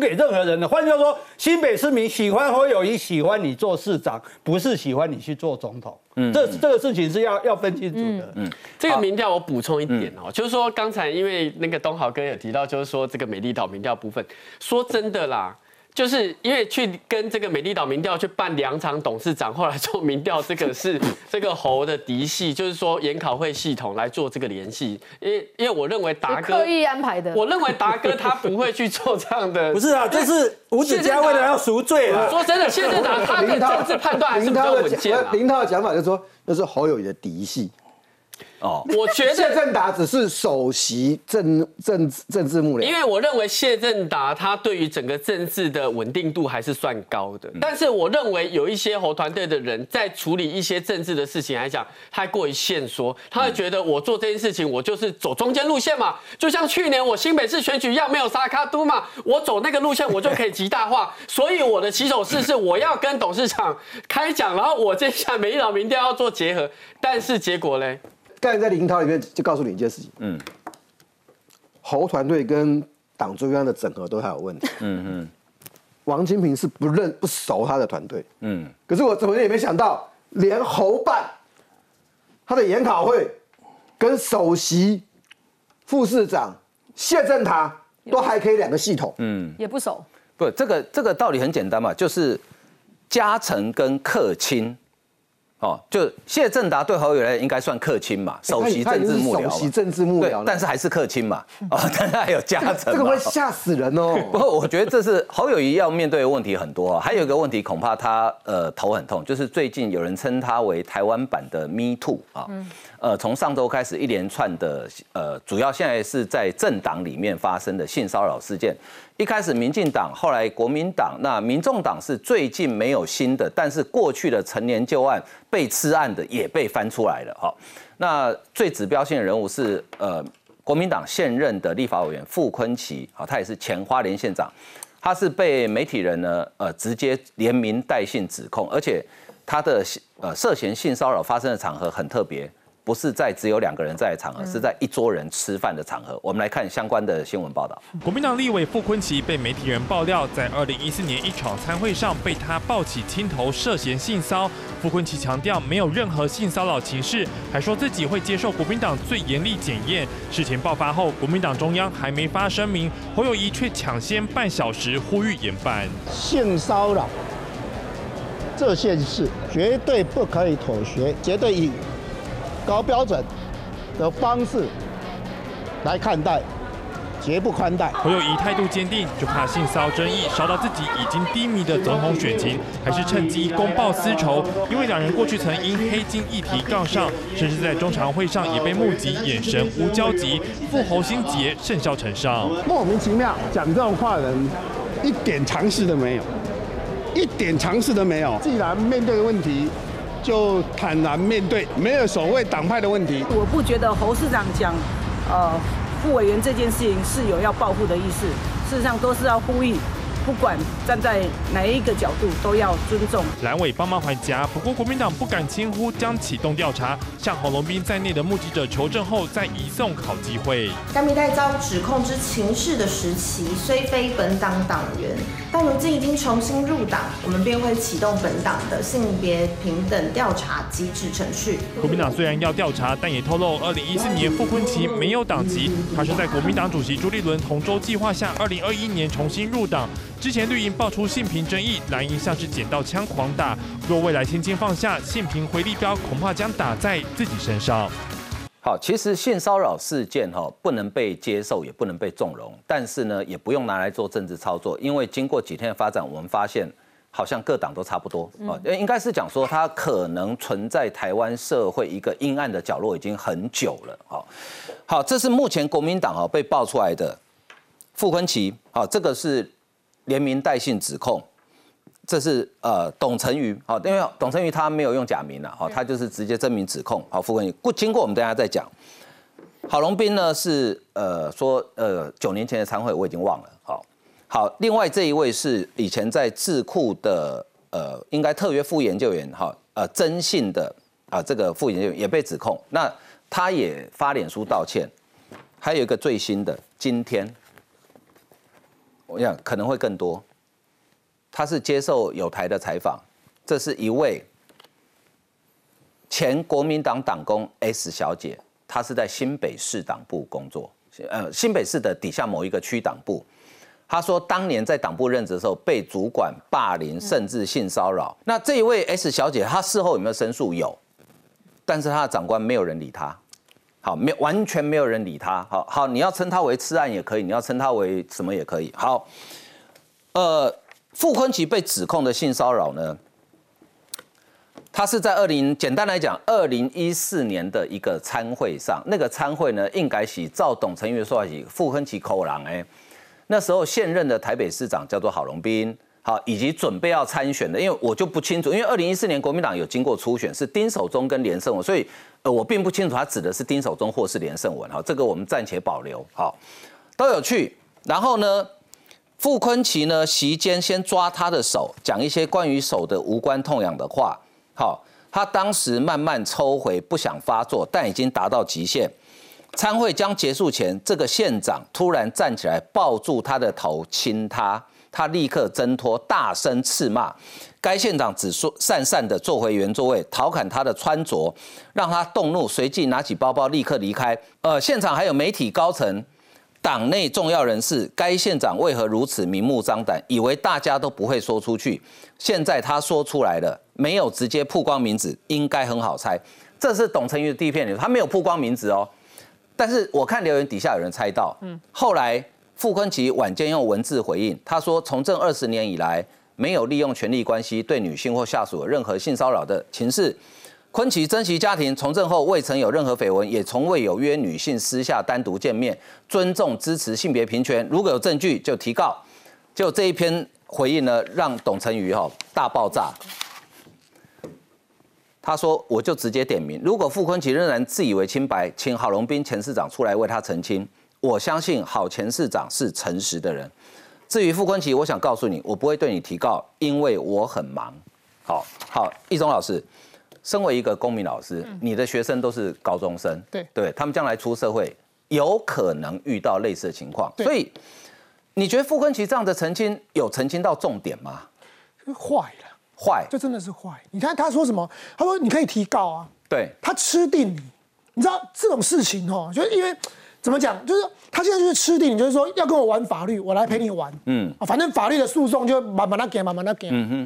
给任何人的。换句话说，新北市民喜欢侯友宜，喜欢你做市长，不是喜欢你去做总统。这个事情是要分清楚的。这个民调我补充一点哦，就是说刚才因为那个东豪哥也提到，就是说这个美丽岛民调部分，说真的啦。就是因为去跟这个美丽岛民调去办2场董事长，后来做民调，这个是这个侯的嫡系，就是说研考会系统来做这个联系。因为我认为达哥刻意安排的，我认为达哥他不会去做这样的。不是啊，这是吴子嘉为了要赎罪啊。说真的，现在拿他的政治判断还是比较稳健啊。林涛的讲法就是说，那是侯友宜的嫡系。哦，我觉得谢振达只是首席政治幕僚，因为我认为谢振达他对于整个政治的稳定度还是算高的，但是我认为有一些侯团队的人在处理一些政治的事情来讲，太过于限缩，他会觉得我做这件事情我就是走中间路线嘛，就像去年我新北市选举一样，没有沙卡都嘛，我走那个路线我就可以极大化，所以我的起手式是我要跟董事长开讲，然后我接下来每一场民调要做结合，但是结果呢？刚才在林涛里面就告诉你一件事情，侯团队跟党中央的整合都还有问题，王金平是不熟他的团队，可是我怎么也没想到，连侯办他的研讨会跟首席副市长谢振达都还可以两个系统，也不熟，不，这个道理很简单嘛，就是嘉诚跟客卿。哦，就谢振达对侯友宜应该算客卿嘛，首席政治幕僚嘛，首席政治幕僚，但是还是客卿嘛，哦，但是还有嘉诚，这个会吓死人哦。不过我觉得这是侯友宜要面对的问题很多啊，还有一个问题恐怕他头很痛，就是最近有人称他为台湾版的 Me Too 啊，从上周开始一连串的主要现在是在政党里面发生的性骚扰事件。一开始民进党，后来国民党，那民众党是最近没有新的，但是过去的陈年旧案被吃案的也被翻出来了哈。那最指标性的人物是国民党现任的立法委员傅崐萁，好，他也是前花莲县长，他是被媒体人呢直接连名带姓指控，而且他的涉嫌性骚扰发生的场合很特别，不是在只有2个人在的场合，是在1桌人吃饭的场合。我们来看相关的新闻报道。国民党立委傅崐萁被媒体人爆料，在2014年1场餐会上被他抱起亲头，涉嫌性骚。傅崐萁强调没有任何性骚扰情事，还说自己会接受国民党最严厉检验。事情爆发后，国民党中央还没发声明，侯友宜却抢先半小时呼吁严办性骚扰这件事，绝对不可以妥协，绝对以高标准的方式来看待，绝不宽待。侯友宜态度坚定，就怕性骚争议烧到自己已经低迷的总统选情，还是趁机公报私仇。因为2人过去曾因黑金议题杠上，甚至在中常会上也被目击眼神无交集，傅侯心结甚嚣尘上。莫名其妙讲这种话的人，一点常识都没有，一点常识都没有。既然面对问题，就坦然面对，没有所谓党派的问题。我不觉得侯市长讲，副委员这件事情是有要报复的意思，事实上都是要呼吁。不管站在哪一个角度，都要尊重。蓝委帮忙还价，不过国民党不敢轻忽，将启动调查，向侯龙斌在内的目击者求证后，再移送考纪会。甘明代遭指控之情事的时期，虽非本党党员，但如今已经重新入党，我们便会启动本党的性别平等调查机制程序。国民党虽然要调查，但也透露，2014年傅崐萁没有党籍，他是在国民党主席朱立伦同舟计划下，2021年重新入党。之前绿营爆出性平争议，蓝营像是捡到枪狂打。若未来轻轻放下性平回力标，恐怕将打在自己身上。好，其实性骚扰事件不能被接受，也不能被纵容，但是呢，也不用拿来做政治操作，因为经过几天的发展，我们发现好像各党都差不多啊，应该是讲说它可能存在台湾社会一个阴暗的角落已经很久了。好，这是目前国民党被爆出来的傅崐萁，好，这个是连名带姓指控。这是董成瑜，好，因为董成瑜他没有用假名了，好，他就是直接真名指控，好，傅崐萁，经过我们等一下再讲。郝龙斌呢是说9年前的参会我已经忘了，好，另外这一位是以前在智库的应该特约副研究员，好，曾姓的啊，这个副研究员也被指控，那他也发脸书道歉，还有一个最新的今天，我想可能会更多。他是接受友台的采访，这是一位前国民党党工 S 小姐，她是在新北市党部工作，新北市的底下某一个区党部。她说当年在党部任职的时候被主管霸凌，甚至性骚扰。那这一位 S 小姐，她事后有没有申诉？有，但是她的长官没有人理她。好，完全没有人理她。好，你要称她为痴案也可以，你要称她为什么也可以。好，傅崐萁被指控的性骚扰呢，他是在2014年的一个参会上，那个参会呢，应该是照董成瑜说是傅崐萁口狼哎，那时候现任的台北市长叫做郝龙斌，好，以及准备要参选的，因为我就不清楚，因为2014年国民党有经过初选，是丁守中跟连胜文，所以我并不清楚他指的是丁守中或是连胜文，好，这个我们暂且保留，好，都有去，然后呢？傅崐萁呢，席间先抓他的手，讲一些关于手的无关痛痒的话。好，他当时慢慢抽回，不想发作，但已经达到极限。参会将结束前，这个县长突然站起来，抱住他的头亲他，他立刻挣脱，大声斥骂。该县长只说讪讪的坐回原座位，调侃他的穿着，让他动怒，随即拿起包包立刻离开。现场还有媒体高层。党内重要人士，该县长为何如此明目张胆？以为大家都不会说出去，现在他说出来了，没有直接曝光名字，应该很好猜。这是董成瑜的第一篇留言，他没有曝光名字哦。但是我看留言底下有人猜到，后来傅崐萁晚间用文字回应，他说从政20年以来，没有利用权力关系对女性或下属有任何性骚扰的情事。崐萁珍惜家庭，从政后未曾有任何绯闻，也从未有约女性私下单独见面，尊重支持性别平权。如果有证据就提告。就这一篇回应呢，让董成瑜大爆炸。他说：“我就直接点名，如果傅崐萁仍然自以为清白，请郝龙斌前市长出来为他澄清。我相信郝前市长是诚实的人。至于傅崐萁，我想告诉你，我不会对你提告，因为我很忙。”好，一中老师。身为一个公民老师，你的学生都是高中生，对，他们将来出社会，有可能遇到类似的情况，所以你觉得傅崐萁这样的澄清有澄清到重点吗？坏，这真的是坏。你看他说什么？他说你可以提告啊，对，他吃定你，你知道这种事情哦，就是因为怎么讲，就是他现在就是吃定你，就是说要跟我玩法律，我来陪你玩，反正法律的诉讼就慢慢给，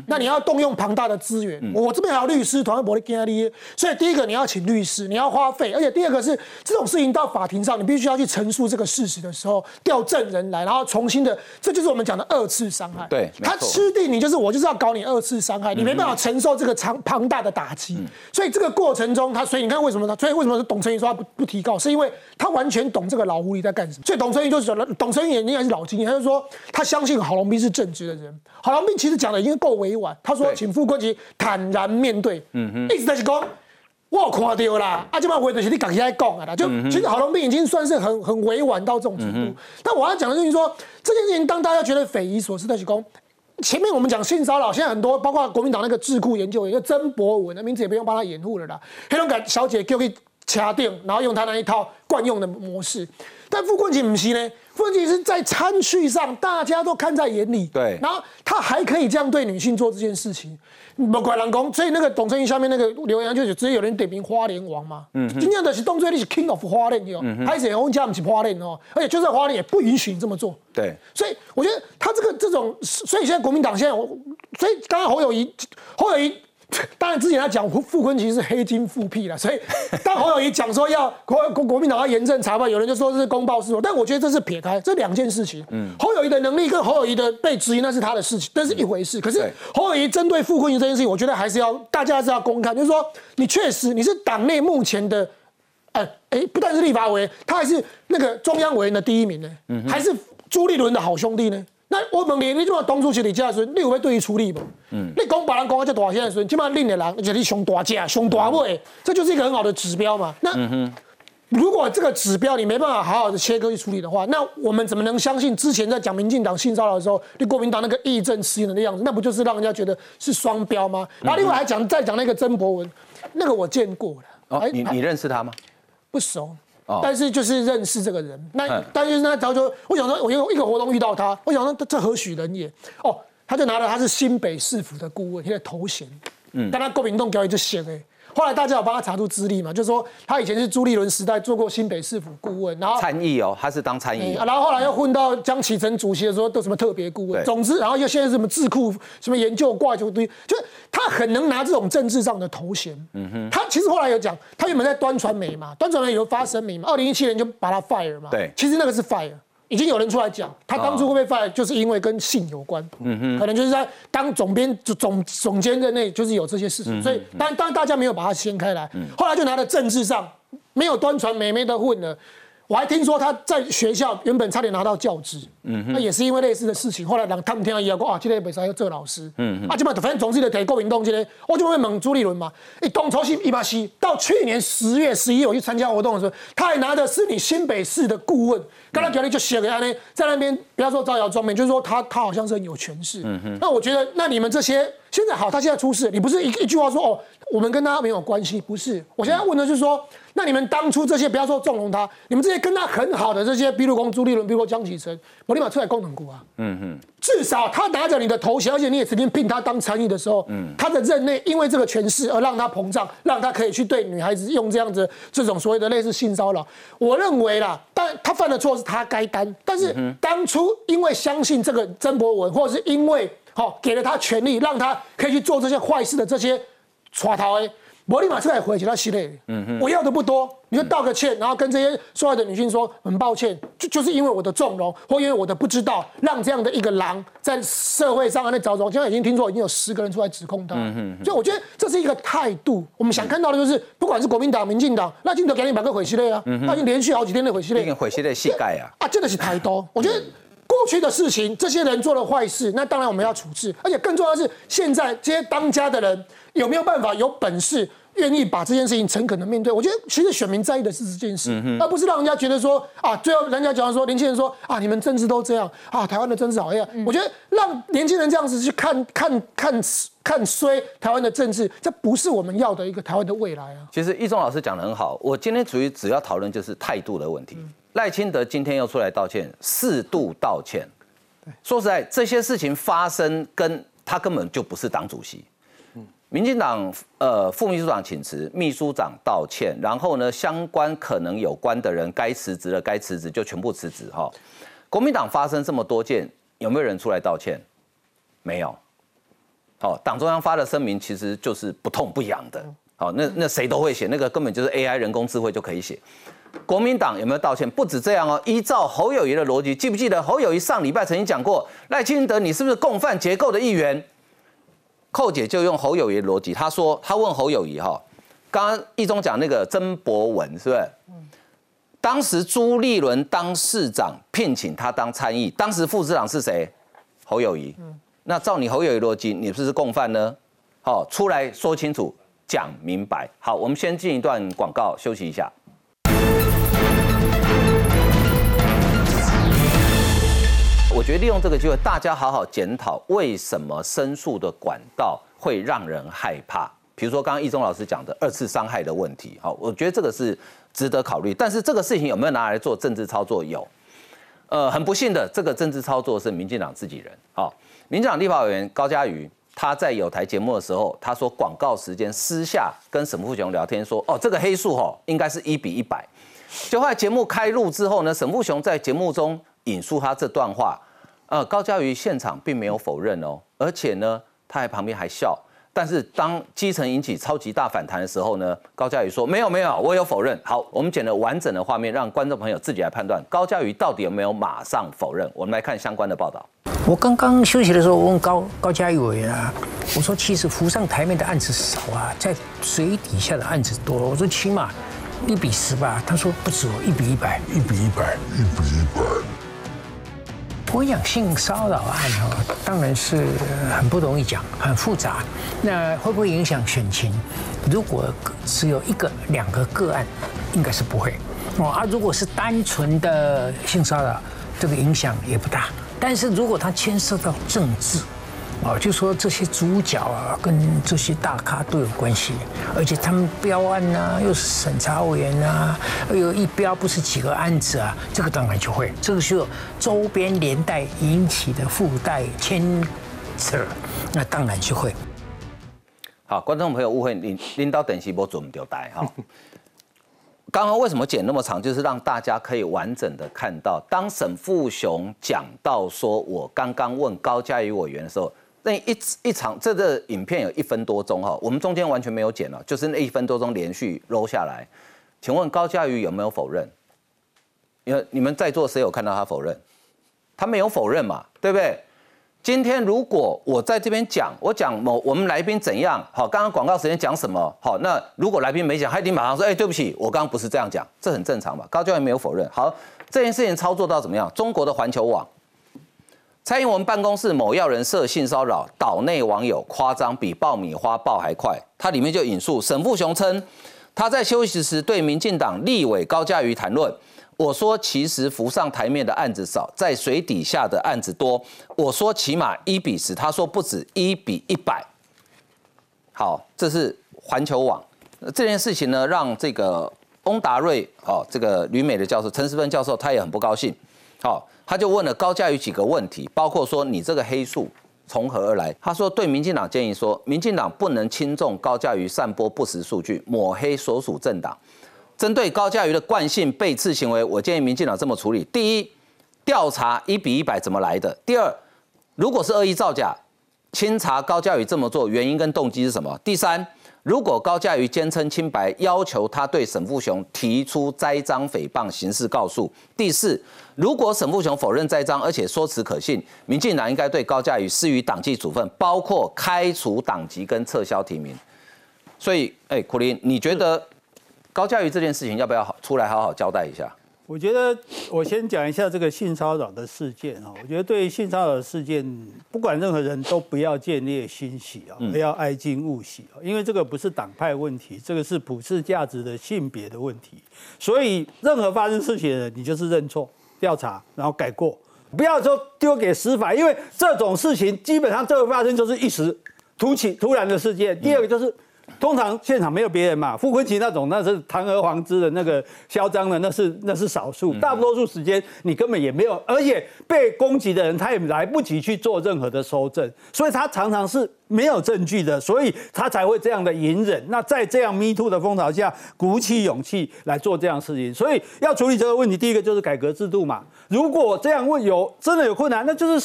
那你要动用庞大的资源，我这边还有律师团队不会跟你，所以第一个你要请律师，你要花费，而且第二个是这种事情到法庭上，你必须要去陈述这个事实的时候，调证人来，然后重新的，这就是我们讲的二次伤害。对，他吃定你就是我就是要搞你二次伤害，你没办法承受这个庞大的打击，所以这个过程中他，所以你看为什么他，所以为什么董成瑜说他不提告，是因为他完全懂这个老狐狸在干什么。所以董成瑜就是董成瑜也是老经验，他就说他相信郝龙斌是正直的人。郝龙斌其实讲的已经够委婉，他说请傅崐萁坦然面对，一直在讲我看到啦，啊，这帮回头是你自己在讲啊啦，就其实郝龙斌已经算是很委婉到这种程度。但我要讲的就是说这件事情，当大家觉得匪夷所思的是讲。前面我们讲性骚扰，现在很多包括国民党那个智库研究员，就曾博文的名字也不用帮他掩护了啦，黑龙江小姐就可以掐定，然后用他那一套惯用的模式。但傅昆萁不是呢，傅昆萁是在参叙上大家都看在眼里，对，然后他还可以这样对女性做这件事情，不怪人讲，所以那个董成云下面那个留言就直接有人点名花莲王嘛，嗯，今天的是动作你是 King of 花莲哦，还是我们家不是花莲哦，而且就在花莲也不允许你这么做，对，所以我觉得他这种，所以现在国民党现在，所以刚刚侯友宜。当然，之前他讲傅昆萁是黑金复辟了，所以当侯友宜讲说要国民党要严正查办，有人就说是公报私仇，但我觉得这是撇开这两件事情。嗯，侯友宜的能力跟侯友宜的被质疑那是他的事情，那是一回事。可是侯友宜针对傅昆萁这件事情，我觉得还是要大家还是要公看，就是说你确实你是党内目前的，不但是立法委员，他还是那个中央委员的第一名呢，还是朱立伦的好兄弟呢。那我问你，你这么当初是你家孙，你有要对伊处理无？嗯，你讲把人讲到这大声的孙，起码恁的人，而且你上大架、上大尾，这就是一个很好的指标嘛。那、如果这个指标你没办法好好的切割去处理的话，那我们怎么能相信之前在讲民进党性骚扰的时候，你国民党那个义正辞严的样子，那不就是让人家觉得是双标吗？然后另外还讲再讲那个曾博文，那个我见过了。哦，你认识他吗？不熟。但是就是认识这个人，那但是那他就我想说，我有一个活动遇到他，我想说这何许人也？哦，他就拿了他是新北市府的顾问，现在头衔，但他国民党交易就闲哎。后来大家有帮他查出资历嘛，就是说他以前是朱立伦时代做过新北市府顾问，然后参议哦，他是当参议，然后后来又混到江启臣主席的时候，都什么特别顾问，总之，然后又现在什么智库什么研究挂一堆，就是他很能拿这种政治上的头衔。他其实后来有讲，他原本在端传媒嘛，端传媒有发声明嘛，2017年就把他 fire 嘛，对，其实那个是 fire。已经有人出来讲，他当初会被 fire 就是因为跟性有关，可能就是在当总监任内就是有这些事情，所以当大家没有把它掀开来，后来就拿到政治上没有端传媒没得混了。我还听说他在学校原本差点拿到教职，那也是因为类似的事情，后来他们听到以后说啊，这个不可以做老师，啊，现在反正总是得提国民党这个，我就会问朱立伦嘛，你当初是186，到去年10月11日我去参加活动的时候，他还拿的是你新北市的顾问。刚才条例就写给他呢，在那边不要说招摇撞骗，就是说他好像是很有权势。那我觉得，那你们这些现在好，他现在出事，你不是一句话说哦，我们跟他没有关系，不是。我现在问的就是说，那你们当初这些不要说纵容他，你们这些跟他很好的这些，比如说朱立伦，比如说江启臣，我立马出来共同股啊。至少他拿着你的头衔，而且你也曾经聘他当参议的时候，他的任内因为这个权势而让他膨胀，让他可以去对女孩子用这样子这种所谓的类似性骚扰。我认为啦，但他犯的错。他该担，但是当初因为相信这个曾博文，或者是因为给了他权力，让他可以去做这些坏事的这些耍头的，我立马出来回去他系列，我要的不多，你就道个歉，然后跟这些受害的女性说很抱歉，就是因为我的纵容，或因为我的不知道，让这样的一个狼在社会上那找种，现在已经听说已经有10个人出来指控他，所以我觉得这是一个态度，我们想看到的就是，不管是国民党、民进党，那今天赶紧把个毁系列啊，那已经连续好几天的毁系列，毁系列膝盖啊，啊，真的是太多，我觉得。过去的事情，这些人做了坏事，那当然我们要处置。而且更重要的是，现在这些当家的人有没有办法有本事，愿意把这件事情诚恳的面对？我觉得其实选民在意的是这件事，而不是让人家觉得说啊，最后人家讲说年轻人说啊，你们政治都这样啊，台湾的政治好样。我觉得让年轻人这样子去看衰台湾的政治，这不是我们要的一个台湾的未来啊。其实一中老师讲得很好，我今天主要讨论就是态度的问题。赖清德今天又出来道歉，适度道歉。说实在，这些事情发生跟他根本就不是党主席。民进党副秘书长请辞，秘书长道歉，然后呢，相关可能有关的人该辞职的该辞职就全部辞职哈。国民党发生这么多件，有没有人出来道歉？没有。好，党中央发的声明其实就是不痛不痒的。好，那谁都会写，那个根本就是 AI 人工智慧就可以写。国民党有没有道歉？不止这样哦，依照侯友宜的逻辑，记不记得侯友宜上礼拜曾经讲过，赖清德你是不是共犯结构的一员？寇姐就用侯友宜的逻辑，她说，她问侯友宜哈，刚刚一中讲那个曾博文是不是？当时朱立伦当市长聘请他当参议，当时副市长是谁？侯友宜。那照你侯友宜逻辑，你是不是共犯呢？好，出来说清楚，讲明白。好，我们先进一段广告，休息一下。我觉得利用这个机会，大家好好检讨为什么申诉的管道会让人害怕。比如说刚刚一中老师讲的二次伤害的问题，好，我觉得这个是值得考虑。但是这个事情有没有拿来做政治操作？有，很不幸的，这个政治操作是民进党自己人。好，民进党立法委员高嘉瑜。 他在有台节目的时候，他说广告时间私下跟沈富雄聊天说，哦，这个黑数哦应该是1:100。就后来节目开录之后呢，沈富雄在节目中引述他这段话，高嘉瑜现场并没有否认哦，而且呢，他还旁边还笑。但是当基层引起超级大反弹的时候呢，高嘉瑜说没有没有，我有否认。好，我们剪了完整的画面，让观众朋友自己来判断高嘉瑜到底有没有马上否认。我们来看相关的报道。 我刚刚休息的时候，我问高嘉瑜委员啊，我说其实浮上台面的案子少啊，在水底下的案子多了。我说起码1:10吧，他说不止哦，1:100，1:100，1:100。我想性骚扰案哦，当然是很不容易讲，很复杂。那会不会影响选情？如果只有1个、2个个案，应该是不会。哦啊，如果是单纯的性骚扰，这个影响也不大。 但是如果它牵涉到政治，啊，就说这些主角啊，跟这些大咖都有关系，而且他们标案啊，又是审查委员啊，又一标不是几个案子啊，这个当然就会，这个需要周边连带引起的附带牵扯，那当然就会。好，观众朋友误会，领导等级不准就带哈。刚刚为什么剪那么长，就是让大家可以完整的看到，当沈富雄讲到说我刚刚问高嘉瑜委员的时候，那一场这个影片有1分多钟哈，我们中间完全没有剪了，就是那1分多钟连续roll下来。请问高嘉瑜有没有否认？你们在座谁有看到他否认？他没有否认嘛，对不对？今天如果我在这边讲，我讲我们来宾怎样好，刚刚广告时间讲什么好，那如果来宾没讲，他一定马上说，哎，对不起，我刚刚不是这样讲，这很正常嘛。高嘉瑜没有否认。好，这件事情操作到怎么样？中国的环球网，蔡英文办公室某要人涉性骚扰，岛内网友夸张比爆米花爆还快。它里面就引述沈富雄称，他在休息时对民进党立委高嘉瑜谈论。 我说，其实浮上台面的案子少，在水底下的案子多。我说起码1:10，他说不止1:100。好，这是环球网这件事情呢，让这个翁达瑞哦，这个旅美的教授陈时芬教授他也很不高兴。好，他就问了高嘉瑜几个问题，包括说你这个黑数从何而来？他说对民进党建议说，民进党不能轻重高嘉瑜散播不实数据，抹黑所属政党。 针对高嘉瑜的惯性背刺行为，我建议民进党这么处理：第一，调查1:100怎么来的；第二，如果是恶意造假，清查高嘉瑜这么做原因跟动机是什么；第三，如果高嘉瑜坚称清白，要求他对沈富雄提出栽赃诽谤刑事告诉；第四，如果沈富雄否认栽赃，而且说辞可信，民进党应该对高嘉瑜施予党纪处分，包括开除党籍跟撤销提名。所以，哎，苦苓，你觉得？ 高嘉瑜这件事情要不要出来好好交代一下？我觉得我先讲一下这个性骚扰的事件啊。我觉得对性骚扰的事件，不管任何人都不要见猎心喜啊，不要哀矜勿喜啊，因为这个不是党派问题，这个是普世价值的性别的问题。所以任何发生事情的人，你就是认错、调查，然后改过，不要说丢给司法，因为这种事情基本上这个发生就是一时突然的事件。第二个就是。 通常现场没有别人嘛，傅崐萁那种那是堂而皇之的那个嚣张的，那是少数，大多数时间你根本也没有，而且被攻击的人他也来不及去做任何的搜证，所以他常常是没有证据的，所以他才会这样的隐忍。那在这样 Me Too 的风潮下，鼓起勇气来做这样的事情，所以要处理这个问题，第一个就是改革制度嘛。如果这样问有真的有困难，那就是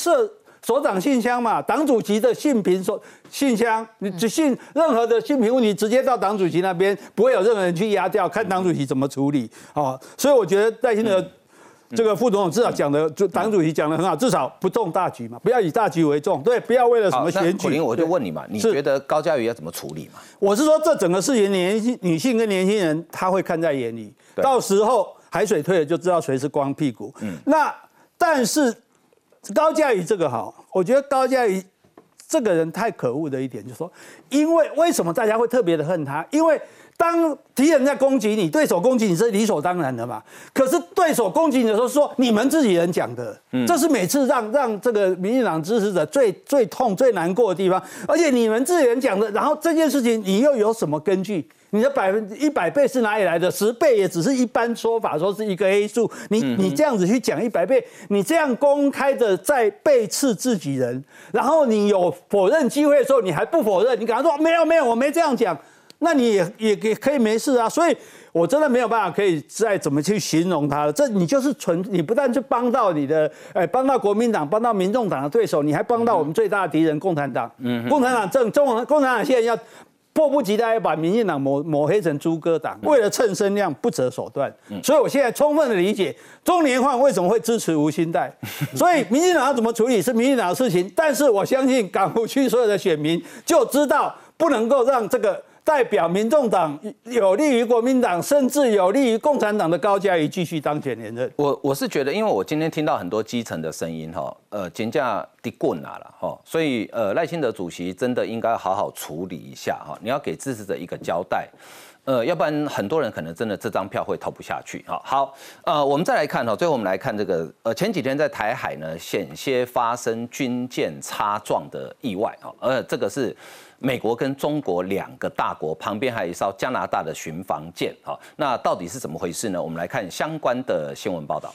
所长信箱嘛，党主席的性平信箱，你任何的性平问题直接到党主席那边，不会有任何人去压掉，看党主席怎么处理。哦，所以我觉得赖清德这个副总统至少讲的，就党主席讲的很好，至少不重大局嘛，不要以大局为重，对，不要为了什么选举。我就问你嘛，你觉得高嘉瑜要怎么处理嘛？我是说，这整个事情，女性跟年轻人他会看在眼里，到时候海水退了就知道谁是光屁股。嗯，那但是。 高嘉瑜这个好，我觉得高嘉瑜这个人太可恶的一点，就是说，因为为什么大家会特别的恨他？因为当敌人在攻击你，对手攻击你是理所当然的嘛。可是对手攻击你的时候，说你们自己人讲的，这是每次让这个民进党支持者最痛、最难过的地方。而且你们自己人讲的，然后这件事情你又有什么根据？你的100倍是哪里来的？10倍也只是一般说法，说是一个 A 数。你这样子去讲100倍，你这样公开的在背刺自己人，然后你有否认机会的时候，你还不否认，你敢说没有，我没这样讲，那你也可以没事啊。所以我真的没有办法可以再怎么去形容他了。这你就是你不但是帮到你的，帮到国民党，帮到民众党的对手，你还帮到我们最大的敌人共产党。共产党共产党现在要迫不及待要把民进党抹黑成猪哥党，为了蹭声量不择手段。所以我现在充分的理解中联办为什么会支持吴欣岱。所以民进党要怎么处理是民进党的事情，但是我相信港湖区所有的选民就知道，不能够让这个代表民众党有利于国民党，甚至有利于共产党的高嘉瑜继续当选连任。我是觉得，因为我今天听到很多基层的声音哈，金价低棍啊了哈，所以赖清德主席真的应该好好处理一下哈，你要给支持者一个交代，要不然很多人可能真的这张票会投不下去哈。好，我们再来看哈，最后我们来看这个前几天在台海呢险些发生军舰擦撞的意外哈，这个是美国跟中国两个大国旁边还有一艘加拿大的巡防舰，那到底是怎么回事呢？我们来看相关的新闻报道。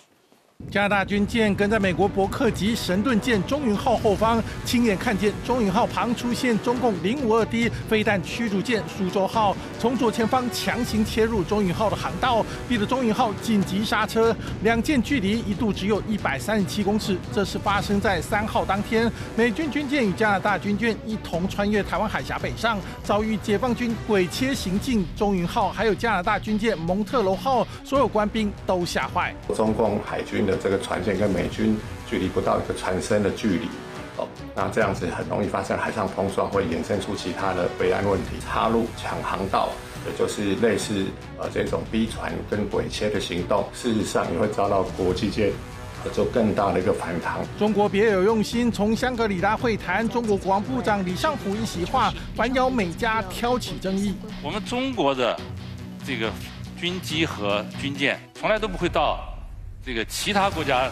加拿大军舰跟在美国伯克级神盾舰中云号后方，亲眼看见中云号旁出现中共052D 飞弹驱逐舰苏州号从左前方强行切入中云号的航道，逼得中云号紧急刹车，两舰距离一度只有137公尺。这是发生在3号当天，美军军舰与加拿大军舰一同穿越台湾海峡北上，遭遇解放军鬼切行进，中云号还有加拿大军舰蒙特楼号所有官兵都吓坏。中共海军的这个船舰跟美军距离不到一个船身的距离，那这样子很容易发生海上碰撞，会衍生出其他的危安问题。插入抢航道，也就是类似这种逼船跟鬼切的行动，事实上也会遭到国际间做更大的一个反弹。中国别有用心，从香格里拉会谈，中国国防部长李尚福一席话，反咬美加挑起争议。我们中国的这个军机和军舰从来都不会到这个其他国家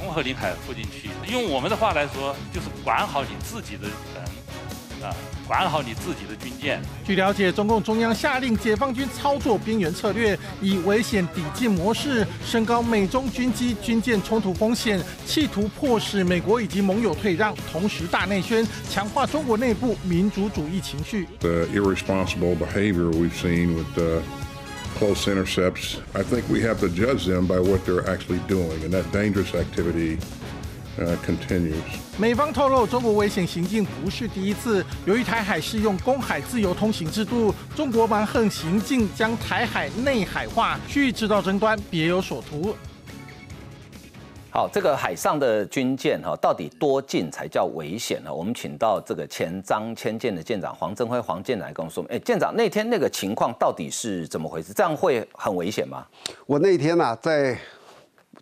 公和领海附近区，用我们的话来说，就是管好你自己的人啊，管好你自己的军舰。据了解，中共中央下令解放军操作边缘策略，以危险抵近模式升高美中军机军舰冲突风险，企图迫使美国以及盟友退让，同时大内宣，强化中国内部民族主义情绪。The irresponsible behavior we've seen with close intercepts, I think we have to judge them by what they're actually doing, and that dangerous activity continues. 美方透露，中国危险行径不是第一次。由于台海适用公海自由通行制度，中国蛮横行径将台海内海化，蓄意制造争端，别有所图。好，这个海上的军舰哈，到底多近才叫危险呢？我们请到这个前张千舰的舰长黄镇辉黄舰长来跟我说，舰长那天那个情况到底是怎么回事？这样会很危险吗？我那天啊，在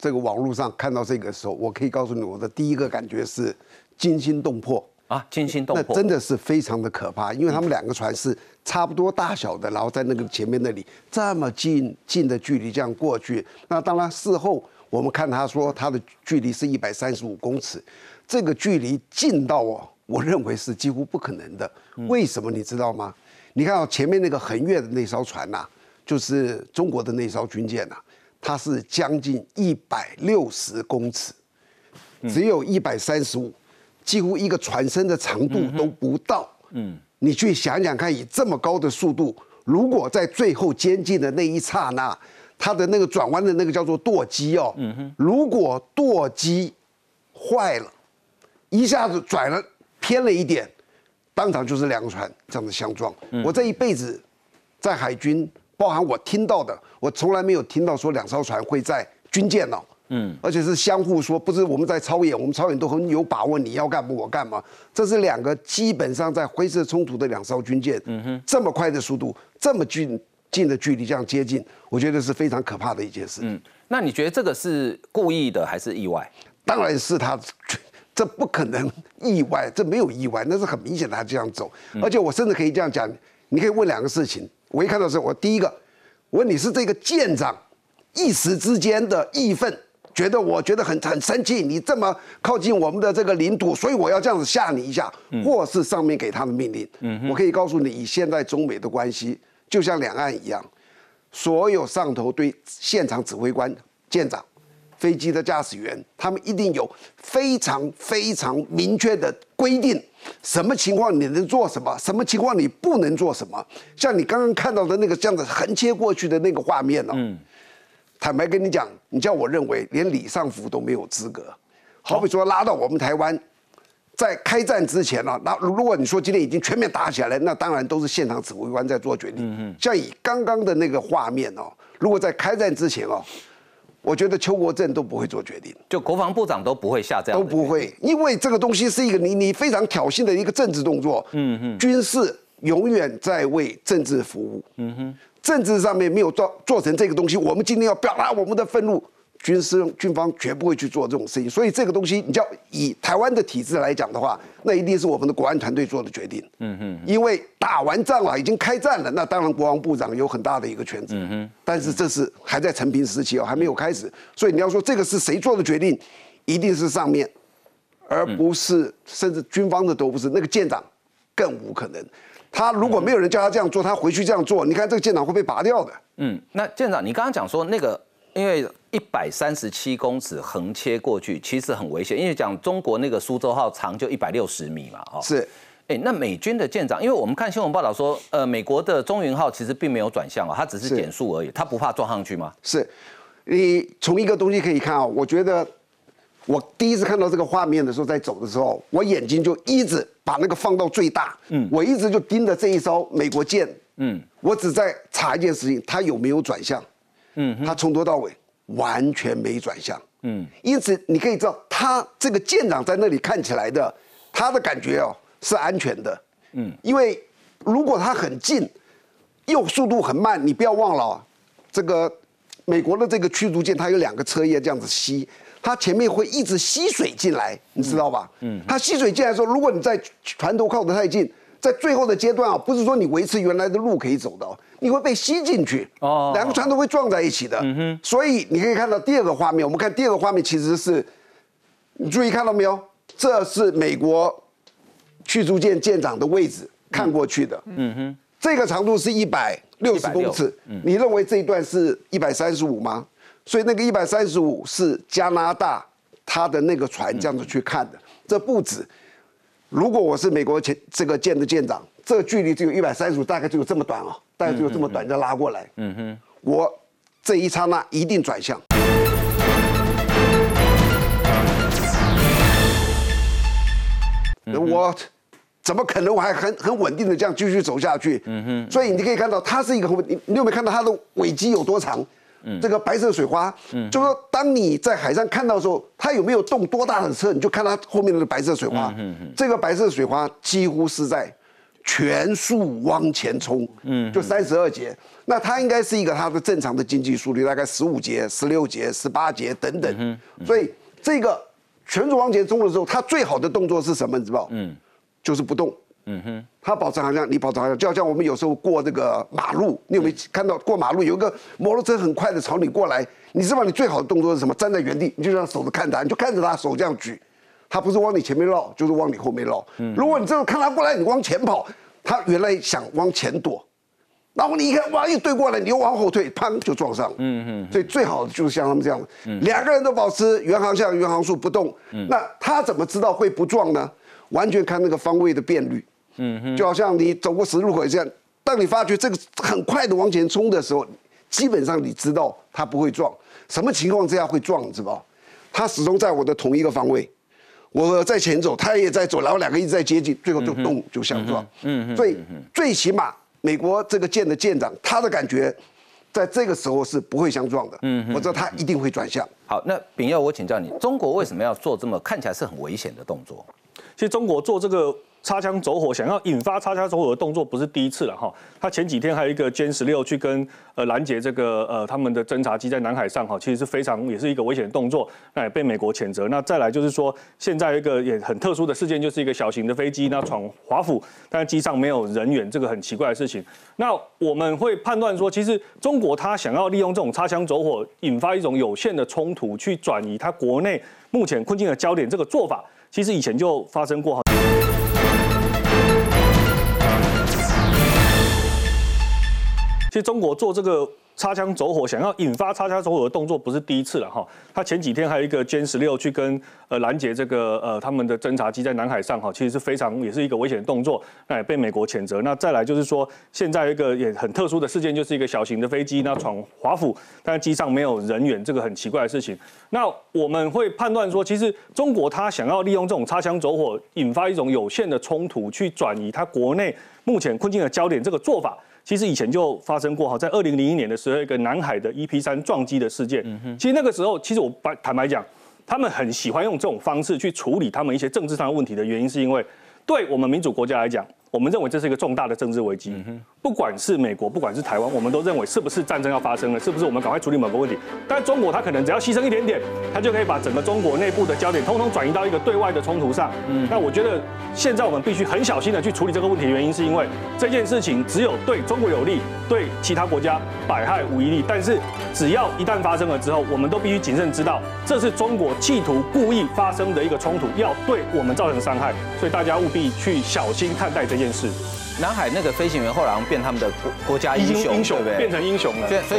这个网络上看到这个时候，我可以告诉你，我的第一个感觉是惊心动魄啊，惊心动魄，那真的是非常的可怕，因为他们两个船是差不多大小的，然后在那个前面那里这么近的距离这样过去，那当然事后。我们看他说他的距离是135公尺，这个距离近到我认为是几乎不可能的。为什么你知道吗？你看到前面那个横越的那艘船呐、啊，就是中国的那艘军舰呐、啊，它是将近160公尺，只有135，几乎一个船身的长度都不到。你去想想看，以这么高的速度，如果在最后接近的那一刹那。它的那个转弯的那个叫做舵机哦，如果舵机坏了，一下子转了偏了一点，当场就是两个船这样子相撞。我这一辈子在海军，包含我听到的，我从来没有听到说两艘船会在军舰哦，而且是相互说，不是我们在操演，我们操演都很有把握，你要干嘛我干嘛。这是两个基本上在灰色冲突的两艘军舰，这么快的速度，这么近的距离这样接近，我觉得是非常可怕的一件事。那你觉得这个是故意的还是意外？当然是他，这不可能意外，这没有意外，那是很明显的他这样走。而且我甚至可以这样讲，你可以问两个事情。我一看到的时候，我第一个，我问你是这个舰长一时之间的义愤，我觉得很生气，你这么靠近我们的这个领土，所以我要这样子吓你一下，或是上面给他的命令。我可以告诉你，以现在中美的关系。就像两岸一样，所有上头对现场指挥官、舰长、飞机的驾驶员，他们一定有非常非常明确的规定，什么情况你能做什么，什么情况你不能做什么。像你刚刚看到的那个这样子横切过去的那个画面哦，坦白跟你讲，你叫我认为连李尚福都没有资格。好比说拉到我们台湾。在开战之前呢，那如果你说今天已经全面打起来了，那当然都是现场指挥官在做决定。像以刚刚的那个画面哦，如果在开战之前哦，我觉得邱国正都不会做决定，就国防部长都不会下这样的决定，都不会，因为这个东西是一个你非常挑衅的一个政治动作。军事永远在为政治服务。政治上面没有做成这个东西，我们今天要表达我们的愤怒。军方绝不会去做这种事情，所以这个东西，你叫以台湾的体制来讲的话，那一定是我们的国安团队做的决定。因为打完仗了，已经开战了，那当然国防部长有很大的一个权责。但是这是还在陈平时期哦，还没有开始，所以你要说这个是谁做的决定，一定是上面，而不是甚至军方的都不是，那个舰长更无可能。他如果没有人叫他这样做，他回去这样做，你看这个舰长会被拔掉的。那舰长，你刚刚讲说那个。因为137公尺横切过去，其实很危险。因为讲中国那个苏州号长就160米嘛，是。那美军的舰长，因为我们看新闻报道说，美国的中云号其实并没有转向啊，它只是减速而已，它不怕撞上去吗？是。你从一个东西可以看啊，我觉得我第一次看到这个画面的时候，在走的时候，我眼睛就一直把那个放到最大，我一直就盯着这一艘美国舰，我只在查一件事情，它有没有转向。他从头到尾完全没转向，因此你可以知道，他这个舰长在那里看起来的，他的感觉哦是安全的，因为如果他很近，又速度很慢，你不要忘了、这个美国的这个驱逐舰，它有2个车叶这样子吸，它前面会一直吸水进来，你知道吧？它吸水进来的时候，如果你在船头靠得太近。在最后的阶段啊，不是说你维持原来的路可以走的，你会被吸进去，2个船都会撞在一起的。所以你可以看到第2个画面，我们看第2个画面其实是，你注意看到没有？这是美国驱逐舰舰长的位置，看过去的。这个长度是160公尺，你认为这一段是135吗？所以那个135是加拿大他的那个船这样子去看的，这不止。如果我是美国这个舰的舰长，这个距离只有135，大概只有这么短啊，大概只有这么短，再拉过来，我这一刹那一定转向。我怎么可能我还很稳定的这样继续走下去？所以你可以看到，它是一个很，你有没有看到它的尾鳍有多长？这个白色水花，就是说，当你在海上看到的时候，它有没有动多大的车，你就看它后面的白色水花。这个白色水花几乎是在全速往前冲，就32节。那它应该是一个它的正常的经济速率，大概15节、16节、18节等等。所以这个全速往前冲的时候，它最好的动作是什么？你知道？就是不动。他保持航向，你保持航向，就好像我们有时候过这个马路，你有没有看到过马路有一个摩托车很快的朝你过来？你知道你最好的动作是什么？站在原地，你就让手着看他，你就看着他手这样举，他不是往你前面绕，就是往你后面绕。如果你这样看他过来，你往前跑，他原来想往前躲，然后你一看，哇，又对过来，你又往后退，砰就撞上了。所以最好就是像他们这样，2个人都保持原航向、原航速不动，那他怎么知道会不撞呢？完全看那个方位的变率。就好像你走过十字路口这样，当你发觉这个很快的往前冲的时候，基本上你知道它不会撞。什么情况之下会撞？你知道？它始终在我的同一个方位，我在前走，它也在走，然后2个一直在接近，最后就咚就相撞。所以最起码美国这个舰的舰长，他的感觉。在这个时候是不会相撞的，我知道他一定会转向。好，那秉祐，我请教你，中国为什么要做这么看起来是很危险的动作？其实中国做这个擦枪走火，想要引发擦枪走火的动作不是第一次了哈。他前几天还有一个歼16去跟拦截这个他们的侦察机在南海上哈，其实是非常也是一个危险的动作，那也被美国谴责。那再来就是说，现在一个也很特殊的事件，就是一个小型的飞机那闯华府，但是机上没有人员，这个很奇怪的事情。那我们会判断说，其实中国他想要利用这种擦枪走火，引发一种有限的冲突，去转移他国内目前困境的焦点。这个做法其实以前就发生过。其实中国做这个擦枪走火，想要引发擦枪走火的动作不是第一次了哈。他前几天还有一个歼16去跟拦截这个他们的侦察机在南海上哈，其实是非常也是一个危险的动作，那也被美国谴责。那再来就是说，现在有一个也很特殊的事件，就是一个小型的飞机那闯华府，但是机上没有人员，这个很奇怪的事情。那我们会判断说，其实中国他想要利用这种擦枪走火，引发一种有限的冲突，去转移他国内目前困境的焦点，这个做法。其实以前就发生过哈，在2001年的时候，一个南海的 EP3撞击的事件。其实那个时候，其实我坦白讲，他们很喜欢用这种方式去处理他们一些政治上的问题的原因，是因为对我们民主国家来讲，我们认为这是一个重大的政治危机。不管是美国，不管是台湾，我们都认为是不是战争要发生了，是不是我们赶快处理某个问题？但中国他可能只要牺牲一点点，他就可以把整个中国内部的焦点通通转移到一个对外的冲突上。那我觉得现在我们必须很小心的去处理这个问题，原因是因为这件事情只有对中国有利，对其他国家百害无一利。但是只要一旦发生了之后，我们都必须谨慎知道，这是中国企图故意发生的一个冲突，要对我们造成伤害，所以大家务必去小心看待这件事。南海那个飞行员后来变他们的国家英雄，对不对？变成英雄了。所以